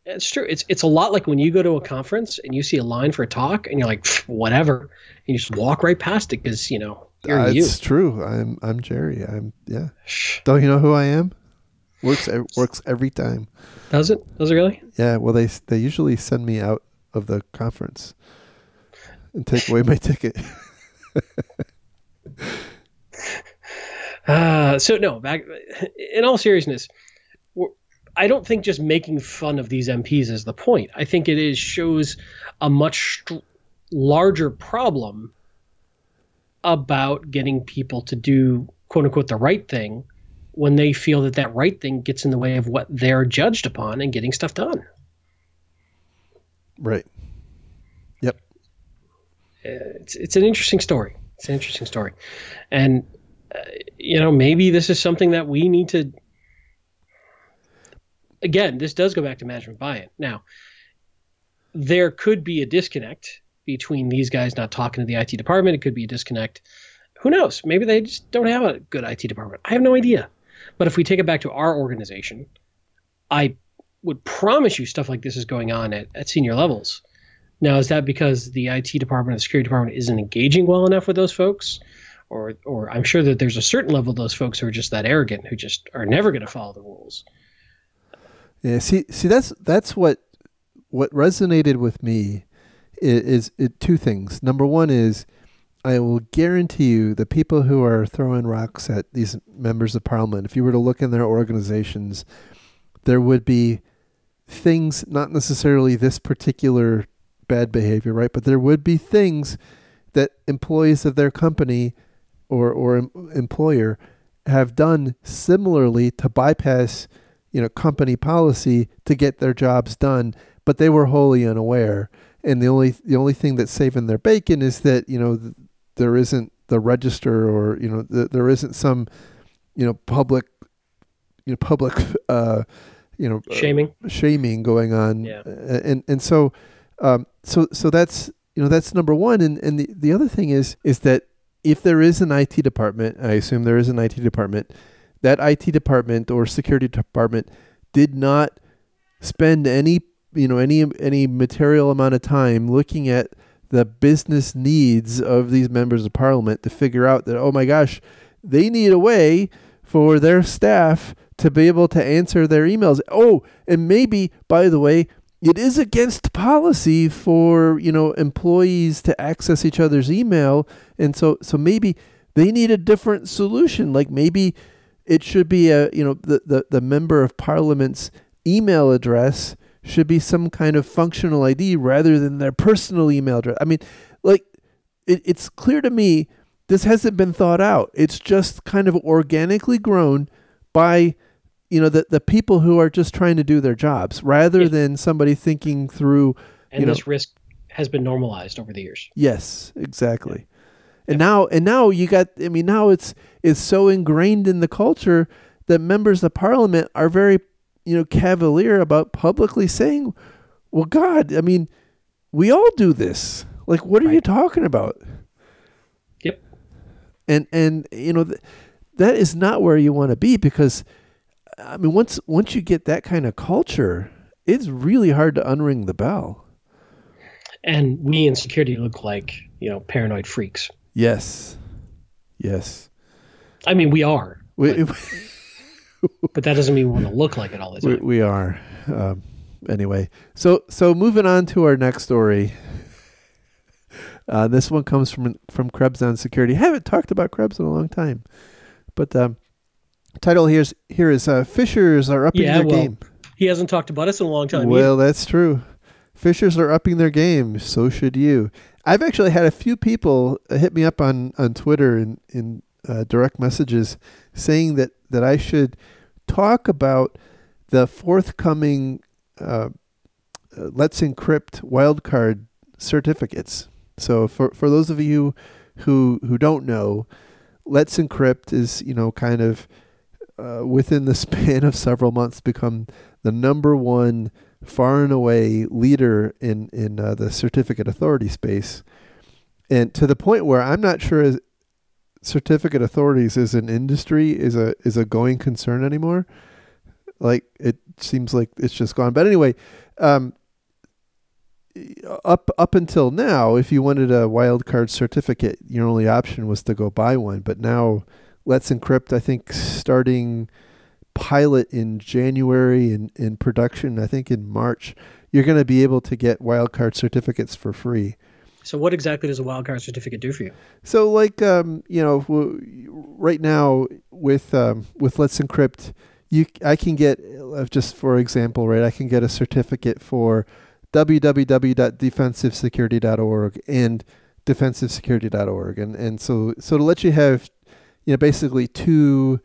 it's true. It's it's a lot like when you go to a conference and you see a line for a talk, and you're like, whatever, and you just walk right past it because you know you're uh, you. It's true. I'm I'm Jerry. I'm yeah. Don't you know who I am? Works works every time. Does it? Does it really? Yeah. Well, they they usually send me out of the conference and take away my ticket. uh, so no, back in all seriousness, I don't think just making fun of these M Ps is the point. I think it is shows a much st- larger problem about getting people to do quote unquote the right thing, when they feel that that right thing gets in the way of what they're judged upon and getting stuff done. Right. Yep. It's it's an interesting story. It's an interesting story. And, uh, you know, maybe this is something that we need to, again, this does go back to management buy-in. Now, there could be a disconnect between these guys not talking to the I T department. It could be a disconnect. Who knows? Maybe they just don't have a good I T department. I have no idea. But if we take it back to our organization, I would promise you stuff like this is going on at, at senior levels. Now, is that because the I T department or the security department isn't engaging well enough with those folks? Or or I'm sure that there's a certain level of those folks who are just that arrogant, who just are never going to follow the rules. Yeah, see, see, that's that's what what resonated with me is, is it, two things. Number one is, I will guarantee you the people who are throwing rocks at these members of parliament, if you were to look in their organizations, there would be things, not necessarily this particular bad behavior, right? But there would be things that employees of their company or, or em- employer have done similarly to bypass, you know, company policy to get their jobs done, but they were wholly unaware. And the only, the only thing that's saving their bacon is that, you know, the, there isn't the register, or you know, the, there isn't some, you know, public, you know, public, uh, you know, shaming, uh, shaming going on, yeah. and and so, um, so so that's you know that's number one, and and the, the other thing is is that if there is an I T department, I assume there is an I T department, that I T department or security department did not spend any you know any any material amount of time looking at the business needs of these members of parliament to figure out that, oh my gosh, they need a way for their staff to be able to answer their emails. Oh, and maybe, by the way, it is against policy for, you know, employees to access each other's email. And so, so maybe they need a different solution. Like maybe it should be a, you know, the, the, the member of parliament's email address should be some kind of functional I D rather than their personal email address. I mean, like, it, it's clear to me this hasn't been thought out. It's just kind of organically grown by, you know, the, the people who are just trying to do their jobs rather yeah. than somebody thinking through. And you know, this risk has been normalized over the years. Yes, exactly. Yeah. And yeah. now, and now you got, I mean, now it's, it's so ingrained in the culture that members of parliament are very, you know, cavalier about publicly saying, well, God, I mean, we all do this. Like, what are right. you talking about? Yep. And, and you know, th- that is not where you want to be, because, I mean, once once you get that kind of culture, it's really hard to unring the bell. And we in security look like, you know, paranoid freaks. Yes. Yes. I mean, we are. We, but that doesn't mean we want to look like it all the time. We, we are. Um, anyway, so so moving on to our next story. Uh, this one comes from from Krebs on Security. I haven't talked about Krebs in a long time, but um, title here's here is uh, Fishers are upping yeah, their well, game. He hasn't talked about us in a long time. Well, either. That's true. Fishers are upping their game. So should you. I've actually had a few people hit me up on on Twitter and in uh, direct messages saying that that I should talk about the forthcoming uh, Let's Encrypt wildcard certificates. So for, for those of you who who don't know, Let's Encrypt is, you know, kind of uh, within the span of several months become the number one far and away leader in, in uh, the certificate authority space. And to the point where I'm not sure as certificate authorities as an industry is a is a going concern anymore. Like, it seems like it's just gone. But anyway, um, Up up until now, if you wanted a wildcard certificate, your only option was to go buy one. But now, Let's Encrypt, I think, starting pilot in January and in production, I think in March, you're going to be able to get wildcard certificates for free. So what exactly does a wildcard certificate do for you? So like, um, you know, right now with um, with Let's Encrypt, you I can get, just for example, right, I can get a certificate for w w w dot defensive security dot org and defensive security dot org, and and so so to let you have, you know, basically two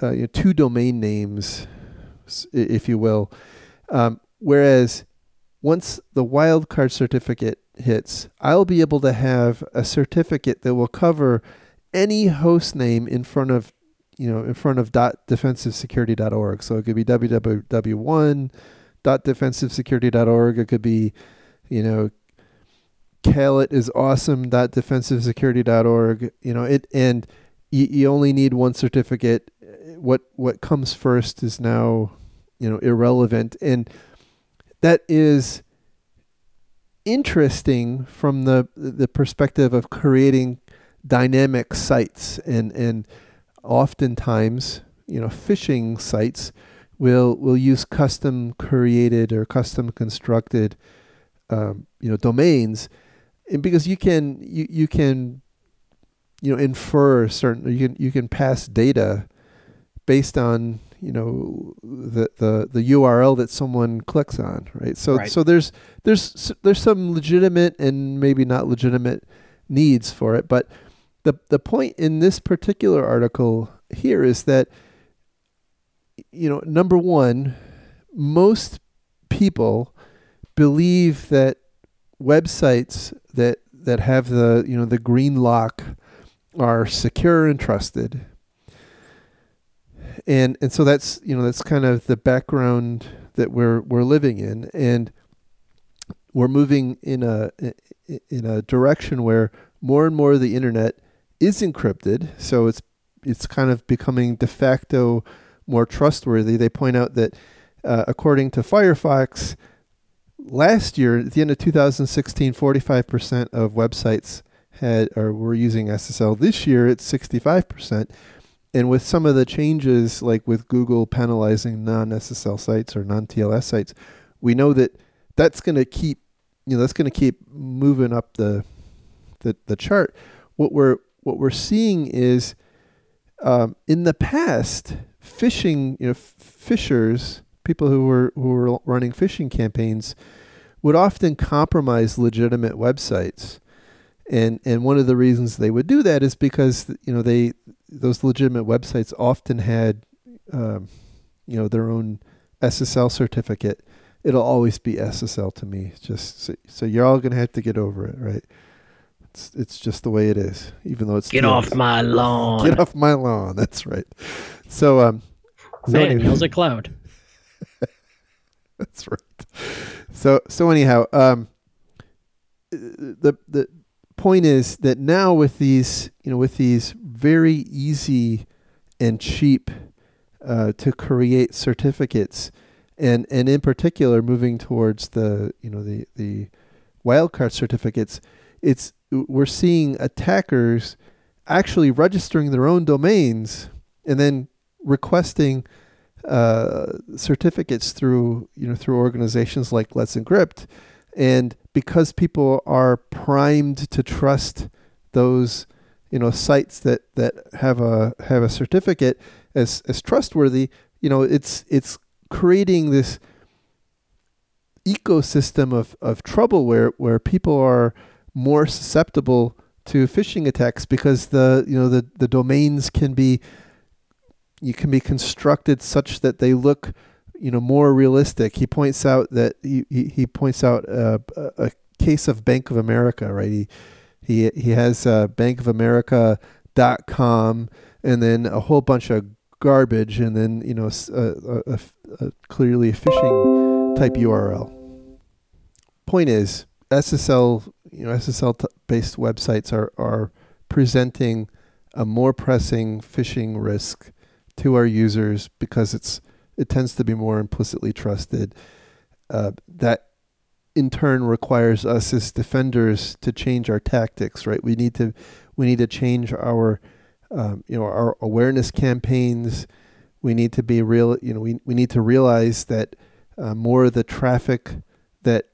uh, you know, two domain names, if you will, um, whereas once the wildcard certificate hits, I'll be able to have a certificate that will cover any host name in front of you know in front of .defensivesecurity dot org. So it could be w w w dot one .defensivesecurity dot org. It could be, you know, Kellett is awesome. .defensivesecurity dot org. You know it, and you, you only need one certificate. What what comes first is now, you know, irrelevant, and that is interesting from the the perspective of creating dynamic sites, and and oftentimes, you know, phishing sites We'll we'll use custom created or custom constructed, um, you know, domains, and because you can you, you can, you know, infer certain you can you can pass data based on, you know, the the, the U R L that someone clicks on, right? So right. so there's there's there's some legitimate and maybe not legitimate needs for it, but the the point in this particular article here is that, you know, number one, most people believe that websites that that have the, you know, the green lock are secure and trusted. And and so that's, you know, that's kind of the background that we're we're living in, and we're moving in a in a direction where more and more of the internet is encrypted, so it's it's kind of becoming de facto more trustworthy. They point out that uh, according to Firefox, last year, at the end of two thousand sixteen, forty-five percent of websites had or were using S S L. This year, it's sixty-five percent. And with some of the changes, like with Google penalizing non-S S L sites or non-T L S sites, we know that that's going to keep, you know, that's going to keep moving up the, the the chart. What we're what we're seeing is, um, in the past, phishing, you know, fishers, people who were who were running phishing campaigns, would often compromise legitimate websites, and and one of the reasons they would do that is because, you know, they those legitimate websites often had, um, you know, their own S S L certificate. It'll always be S S L to me. Just so, so you're all gonna have to get over it, right? It's it's just the way it is, even though it's get off my lawn. Get off my lawn. That's right. So, um, so man, yells at cloud. That's right. So, so anyhow, um, the the point is that now with these, you know, with these very easy and cheap uh, to create certificates, and and in particular moving towards the, you know, the the wildcard certificates, it's we're seeing attackers actually registering their own domains and then requesting uh, certificates through you know through organizations like Let's Encrypt, and because people are primed to trust those you know sites that, that have a have a certificate as as trustworthy, you know it's it's creating this ecosystem of, of trouble where, where people are more susceptible to phishing attacks because the you know the, the domains can be you can be constructed such that they look you know more realistic. He points out that he he points out a, a case of Bank of America, right? He he he has uh, bank of america dot com and then a whole bunch of garbage and then you know a, a, a clearly a phishing type U R L. Point is, S S L you know S S L t- based websites are are presenting a more pressing phishing risk to our users because it's it tends to be more implicitly trusted. Uh, that in turn requires us as defenders to change our tactics, right? We need to we need to change our um, you know our awareness campaigns. We need to be real. You know we we need to realize that uh, more of the traffic that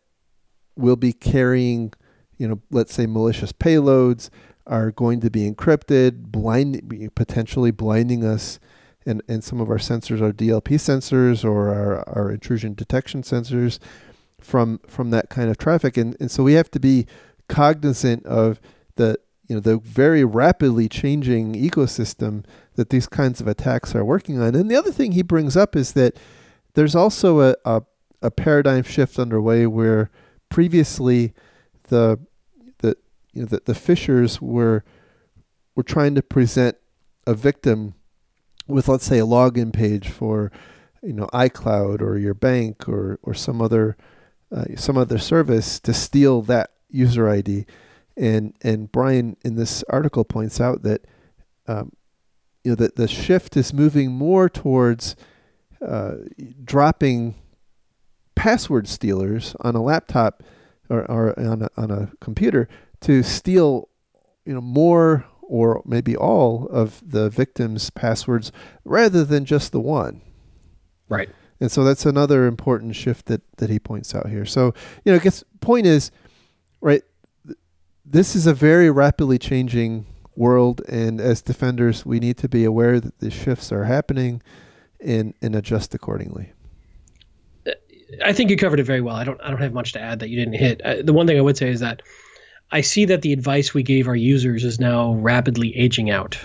will be carrying you know let's say malicious payloads are going to be encrypted, blind potentially blinding us. And, and some of our sensors, our D L P sensors or our, our intrusion detection sensors from from that kind of traffic. And and so we have to be cognizant of the you know the very rapidly changing ecosystem that these kinds of attacks are working on. And the other thing he brings up is that there's also a, a, a paradigm shift underway where previously the the you know the, the phishers were were trying to present a victim with, let's say, a login page for, you know, iCloud or your bank or or some other uh, some other service to steal that user I D, and and Brian in this article points out that, um, you know, that the shift is moving more towards uh, dropping password stealers on a laptop or, or on a, on a computer to steal, you know, more. Or maybe all of the victim's passwords rather than just the one. Right. And so that's another important shift that, that he points out here. So, you know, I guess point is, right, th- this is a very rapidly changing world. And as defenders, we need to be aware that the shifts are happening and, and adjust accordingly. I think you covered it very well. I don't, I don't have much to add that you didn't hit. Uh, the one thing I would say is that I see that the advice we gave our users is now rapidly aging out.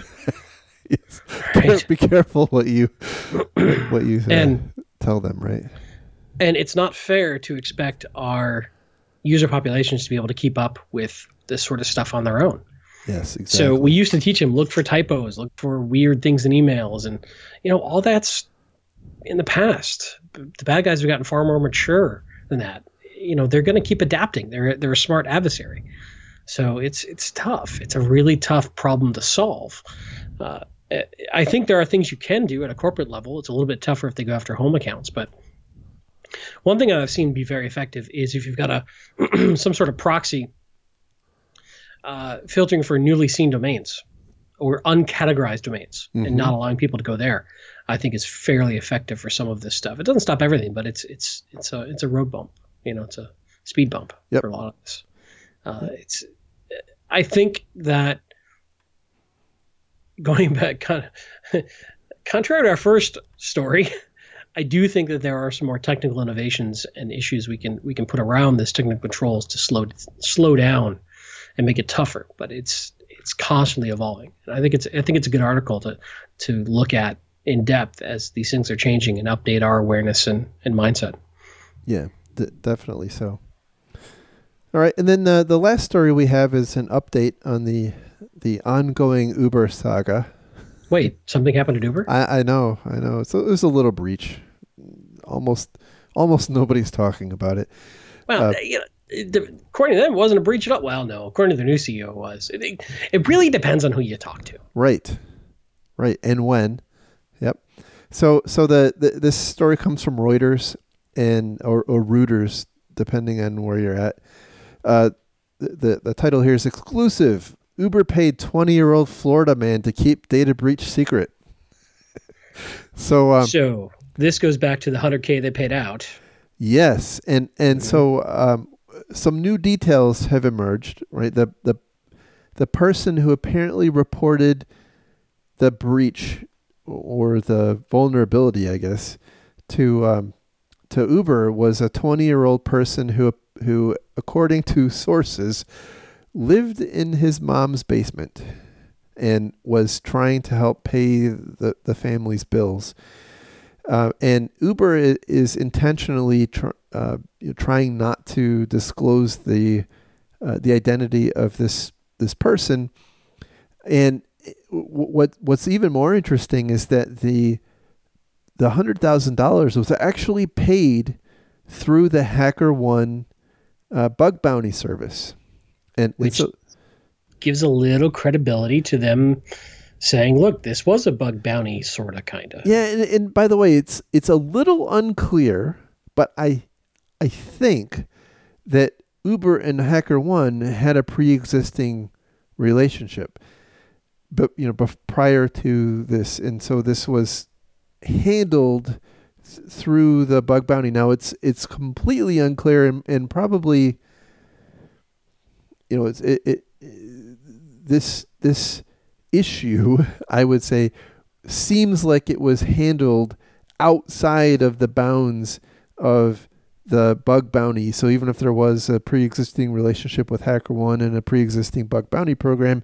Yes. Right? Be careful what you what you uh, and, tell them, right? And it's not fair to expect our user populations to be able to keep up with this sort of stuff on their own. Yes, exactly. So we used to teach them, look for typos, look for weird things in emails, and you know all that's in the past. The bad guys have gotten far more mature than that. You know they're going to keep adapting. They're they're a smart adversary. So it's it's tough. It's a really tough problem to solve. Uh, I think there are things you can do at a corporate level. It's a little bit tougher if they go after home accounts. But one thing I've seen be very effective is if you've got a some sort of proxy uh, filtering for newly seen domains or uncategorized domains mm-hmm. and not allowing people to go there, I think is fairly effective for some of this stuff. It doesn't stop everything, but it's it's it's a it's a road bump. You know, it's a speed bump yep. for a lot of us. Uh, it's, I think that going back, kind of, contrary to our first story, I do think that there are some more technical innovations and issues we can we can put around this technical controls to slow slow down and make it tougher. But it's it's constantly evolving, and I think it's I think it's a good article to to look at in depth as these things are changing and update our awareness and, and mindset. Yeah. D- definitely so. All right, and then uh, the last story we have is an update on the the ongoing Uber saga. Wait, something happened at Uber? I, I know, I know. So it was a little breach. Almost, almost nobody's talking about it. Well, uh, you know, it, according to them, it wasn't a breach at all. Well, no, according to the new C E O, it was. It, it, it really depends on who you talk to. Right, right, and when. Yep. So, so the, the this story comes from Reuters. And or, or Reuters, depending on where you're at. Uh, the the title here is exclusive. Uber paid twenty-year-old Florida man to keep data breach secret. So um, so This goes back to the one hundred K they paid out. Yes, and and mm-hmm. so um, some new details have emerged, right? The the the person who apparently reported the breach or the vulnerability, I guess, to um, to Uber was a twenty-year-old person who who, according to sources, lived in his mom's basement and was trying to help pay the, the family's bills. Uh, and Uber is intentionally tr- uh, trying not to disclose the uh, the identity of this this person. And what what's even more interesting is that the the one hundred thousand dollars was actually paid through the HackerOne uh, bug bounty service, and which and so, gives a little credibility to them. Saying, look, this was a bug bounty, sort of, kind of. Yeah, and, and by the way, it's it's a little unclear, but I I think that Uber and HackerOne had a pre-existing relationship, but you know, bef- prior to this, and so this was handled th- through the bug bounty. Now it's it's completely unclear, and, and probably, you know, it's it, it, it this this. issue, I would say, seems like it was handled outside of the bounds of the bug bounty. So even if there was a pre-existing relationship with HackerOne and a pre-existing bug bounty program,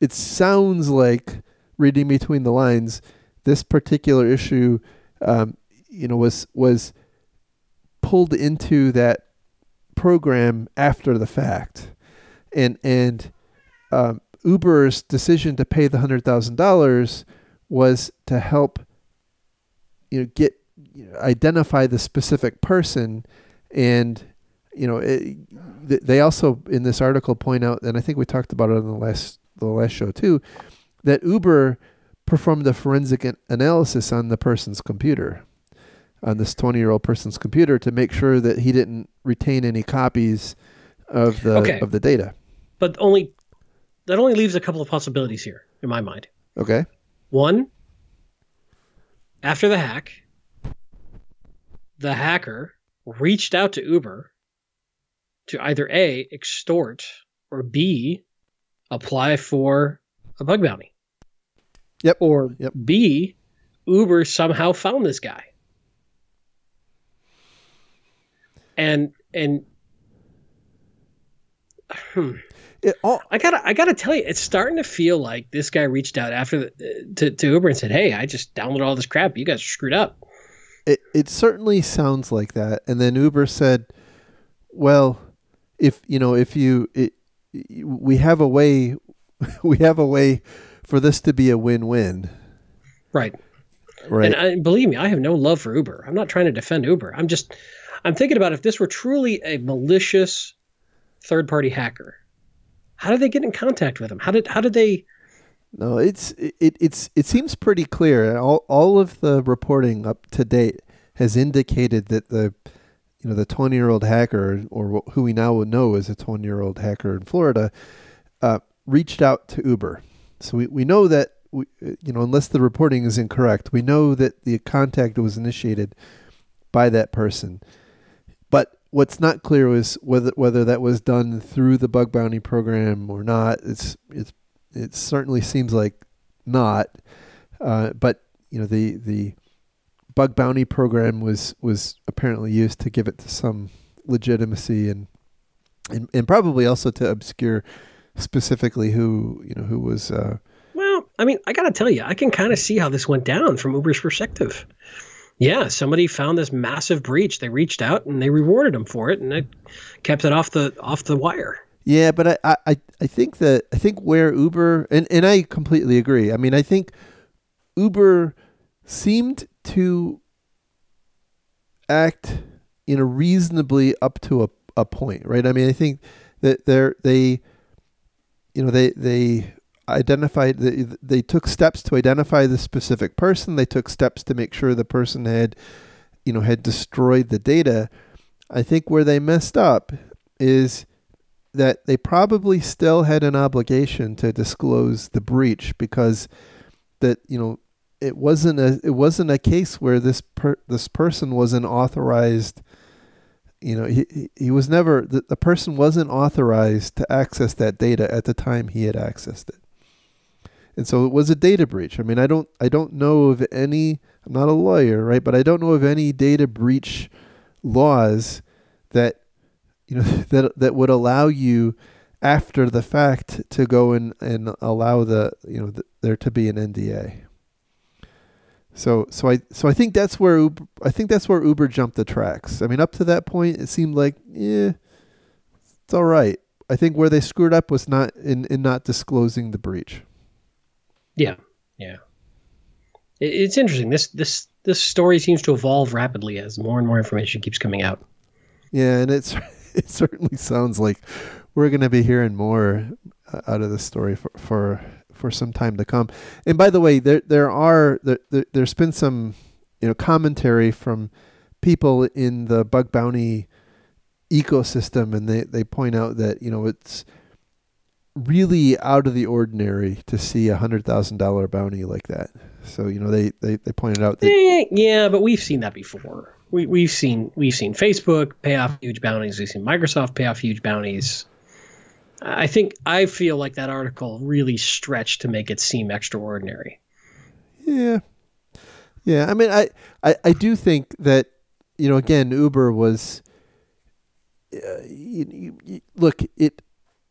it sounds like, reading between the lines, this particular issue, um, you know, was was pulled into that program after the fact, and and um, Uber's decision to pay the one hundred thousand dollars was to help, you know, get, you know, identify the specific person. And, you know, it, they also in this article point out, and I think we talked about it on the last, the last show too, that Uber performed a forensic analysis on the person's computer, on this twenty-year-old person's computer, to make sure that he didn't retain any copies of the, okay. of the data. But only... That only leaves a couple of possibilities here, in my mind. Okay. One, after the hack, the hacker reached out to Uber to either A, extort, or B, apply for a bug bounty. Yep. Or yep. B, Uber somehow found this guy. And, and, hmm. It all, I gotta, I gotta tell you, it's starting to feel like this guy reached out after the, to, to Uber and said, "Hey, I just downloaded all this crap. You guys are screwed up." It it certainly sounds like that. And then Uber said, "Well, if you know, if you, it, we have a way, we have a way for this to be a win-win." Right. Right. And I, believe me, I have no love for Uber. I'm not trying to defend Uber. I'm just, I'm thinking about if this were truly a malicious third-party hacker. How did they get in contact with him? How did how did they? No, it's it it's it seems pretty clear. All all of the reporting up to date has indicated that the you know the twenty-year-old hacker, or who we now know as a twenty-year-old hacker in Florida, uh, reached out to Uber. So we, we know that we, you know unless the reporting is incorrect, we know that the contact was initiated by that person. But what's not clear is whether whether that was done through the bug bounty program or not. It's it's it certainly seems like not, uh, but you know the the bug bounty program was was apparently used to give it to some legitimacy and and, and probably also to obscure specifically who you know who was. Uh, well, I mean, I gotta tell you, I can kind of see how this went down from Uber's perspective. Yeah, somebody found this massive breach. They reached out and they rewarded them for it, and it kept it off the off the wire. Yeah, but I, I, I think that I think where Uber and, and I completely agree. I mean, I think Uber seemed to act in a reasonably up to a, a point, right? I mean, I think that they're they you know, they they identified, they, they took steps to identify the specific person. They took steps to make sure the person had, you know, had destroyed the data. I think where they messed up is that they probably still had an obligation to disclose the breach, because that, you know, it wasn't a it wasn't a case where this per, this person was an authorized, you know, he he was never the, the person wasn't authorized to access that data at the time he had accessed it. And so it was a data breach. I mean, I don't I don't know of any, I'm not a lawyer, right? But I don't know of any data breach laws that, you know, that that would allow you after the fact to go and, and allow the, you know, the, there to be an N D A. So so I so I think that's where Uber, I think that's where Uber jumped the tracks. I mean, up to that point, it seemed like, eh, it's all right. I think where they screwed up was not in, in not disclosing the breach. Yeah, yeah. It, it's interesting. This this this story seems to evolve rapidly as more and more information keeps coming out. Yeah, and it's it certainly sounds like we're going to be hearing more out of this story for for, for some time to come. And by the way, there there are there, there there's been some, you know, commentary from people in the bug bounty ecosystem, and they, they point out that, you know, it's really out of the ordinary to see a hundred thousand dollar bounty like that. So, you know, they, they, they pointed out that eh, yeah, but we've seen that before. We we've seen we've seen Facebook pay off huge bounties, we've seen Microsoft pay off huge bounties. I think I feel like that article really stretched to make it seem extraordinary. Yeah. Yeah. I mean I, I, I do think that, you know, again, Uber was uh, you, you, you, look, it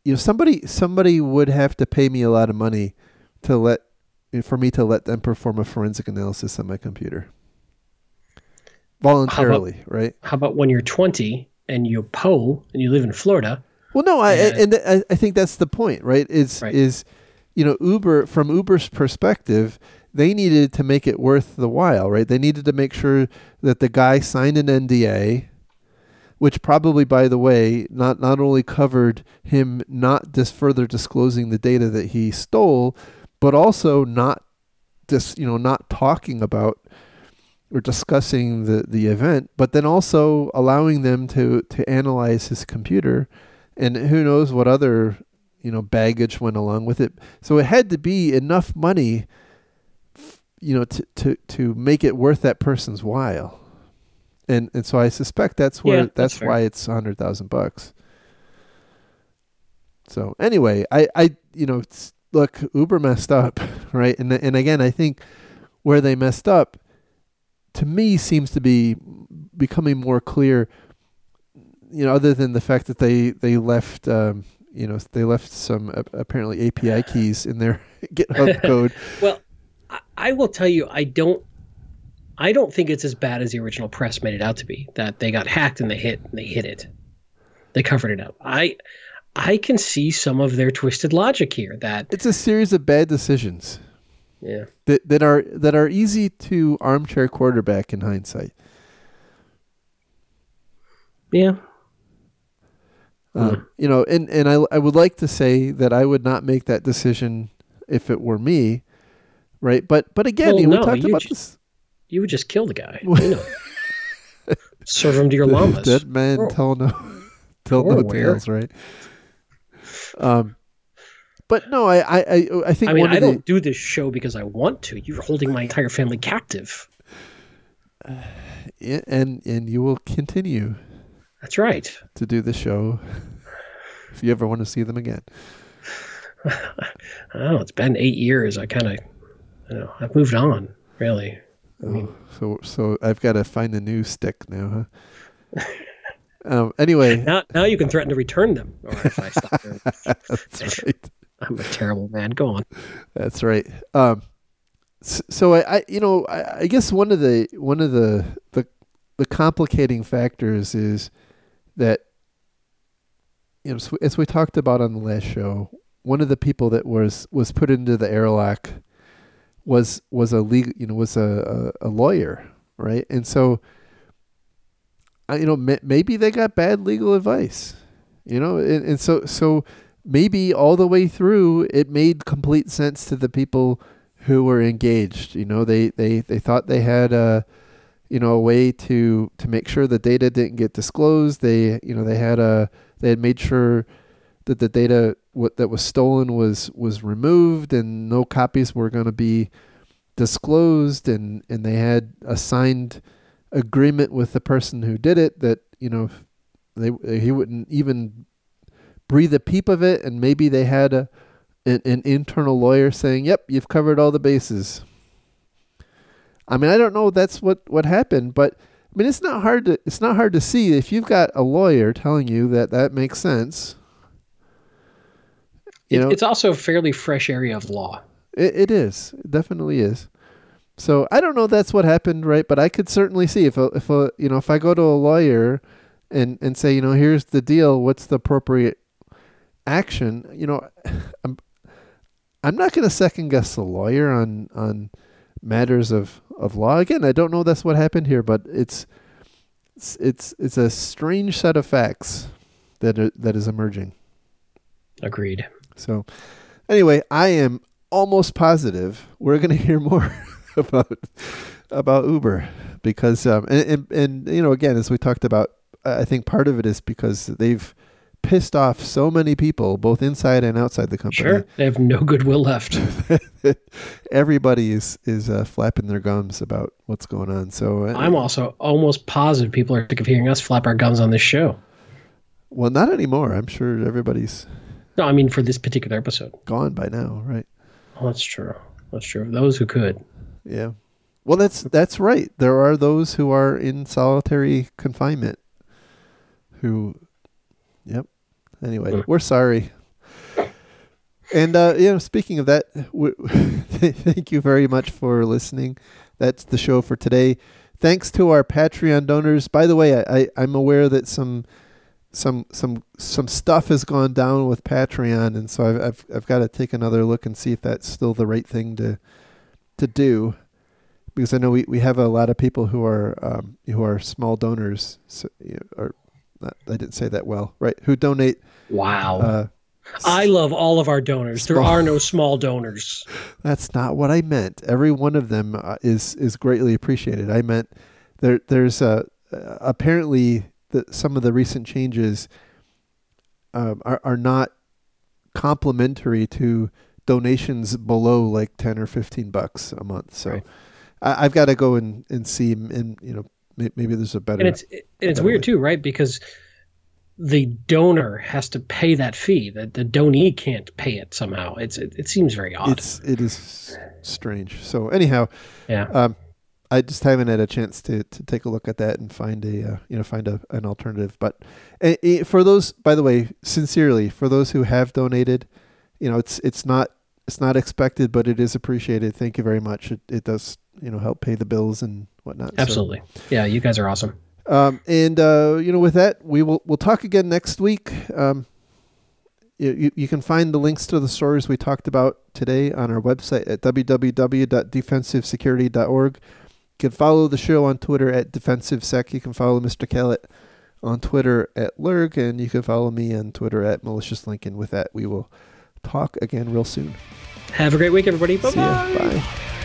You know, somebody somebody would have to pay me a lot of money to let for me to let them perform a forensic analysis on my computer voluntarily, how about, right? How about when you're twenty and you're P O and you live in Florida? Well, no, I and, and I think that's the point, right? Is right. is you know, Uber from Uber's perspective, they needed to make it worth the while, right? They needed to make sure that the guy signed an N D A. Which probably, by the way, not, not only covered him not dis- further disclosing the data that he stole, but also not dis- you know not talking about or discussing the, the event, but then also allowing them to to analyze his computer, and who knows what other, you know, baggage went along with it. So it had to be enough money, you know, to to, to make it worth that person's while. And and so I suspect that's where yeah, that's, that's why it's a hundred thousand bucks. So anyway, I, I you know look, Uber messed up, right? And and again, I think where they messed up, to me, seems to be becoming more clear. You know, other than the fact that they they left um, you know they left some uh, apparently A P I keys in their GitHub code. Well, I, I will tell you, I don't. I don't think it's as bad as the original press made it out to be, that they got hacked and they hit and they hid it. They covered it up. I I can see some of their twisted logic here, that it's a series of bad decisions. Yeah. That that are that are easy to armchair quarterback in hindsight. Yeah. Uh, mm. You know, and, and I I would like to say that I would not make that decision if it were me, right? But but again, well, you, we no, talked about just- this. You would just kill the guy. You know. Serve him to your llamas. Dead man or, tell no, tell no tales, right? Um, but no, I, I, I think. I mean, one I of don't the, do this show because I want to. You're holding my entire family captive. Uh, and and you will continue. That's right. To do the show, if you ever want to see them again. Oh, it's been eight years. I kind of, you know, I've moved on. Really. I mean, oh, so so I've got to find a new stick now, huh? um, anyway. Now, now you can threaten to return them. Or if I stop them. That's right. I'm a terrible man. Go on. That's right. Um, so, so I, I, you know, I, I guess one of the one of the, the the complicating factors is that, you know, as we talked about on the last show, one of the people that was was put into the airlock was was a legal, you know, was a, a, a lawyer, right? And so, I, you know, m- maybe they got bad legal advice, you know, and, and so so maybe all the way through it made complete sense to the people who were engaged. You know, they they, they thought they had a, you know, a way to to make sure the data didn't get disclosed. They you know they had a they had made sure that the data w- that was stolen was was removed, and no copies were going to be disclosed, and, and they had a signed agreement with the person who did it that, you know, they he wouldn't even breathe a peep of it, and maybe they had a an, an internal lawyer saying, "Yep, you've covered all the bases." I mean, I don't know if that's what, what happened, but I mean, it's not hard to it's not hard to see if you've got a lawyer telling you that that makes sense. You it, know, it's also a fairly fresh area of law. It, it is, it definitely is. So I don't know if that's what happened, right? But I could certainly see if a, if a, you know, if I go to a lawyer and and say, you know, here's the deal, what's the appropriate action? You know, I'm I'm not going to second guess the lawyer on on matters of, of law. Again, I don't know that's what happened here, but it's it's it's, it's a strange set of facts that are, that is emerging. Agreed. So anyway, I am almost positive we're going to hear more about about Uber because um and, and and you know, again, as we talked about, I think part of it is because they've pissed off so many people, both inside and outside the company. Sure, they have no goodwill left. Everybody is is uh, flapping their gums about what's going on. So uh, I'm also almost positive people are sick of hearing us flap our gums on this show. Well, not anymore. I'm sure everybody's. No, I mean for this particular episode. Gone by now, right? Oh, that's true. That's true. Those who could. Yeah. Well, that's that's right. There are those who are in solitary confinement. Who, yep. Anyway, mm. we're sorry. And, uh, you know, speaking of that, we, thank you very much for listening. That's the show for today. Thanks to our Patreon donors. By the way, I, I, I'm aware that some some some some stuff has gone down with Patreon, and so I've I've, I've got to take another look and see if that's still the right thing to to do. Because I know we, we have a lot of people who are um, who are small donors, so, you know, or Not, I didn't say that well, right? Who donate. Wow. Uh, I love all of our donors. Small. There are no small donors. That's not what I meant. Every one of them uh, is, is greatly appreciated. I meant there, there's uh, apparently the, some of the recent changes uh, are, are not complimentary to donations below like ten or fifteen bucks a month. So right. I, I've got to go and, and see and, you know, maybe there's a better... And it's, and it's weird way. Too, right? Because the donor has to pay that fee. The, the donee can't pay it somehow. It's It, it seems very odd. It's, it is strange. So anyhow, yeah. um, I just haven't had a chance to, to take a look at that and find a uh, you know find a, an alternative. But uh, for those, by the way, sincerely, for those who have donated, you know, it's it's not it's not expected, but it is appreciated. Thank you very much. It, it does you know help pay the bills and whatnot. Absolutely. So, yeah, you guys are awesome. Um, and, uh, you know, with that, we will we'll talk again next week. Um, you, you can find the links to the stories we talked about today on our website at w w w dot defensive security dot org. You can follow the show on Twitter at DefensiveSec. You can follow Mister Kellett on Twitter at Lurg, and you can follow me on Twitter at MaliciousLincoln. With that, we will talk again real soon. Have a great week, everybody. Bye-bye. Bye.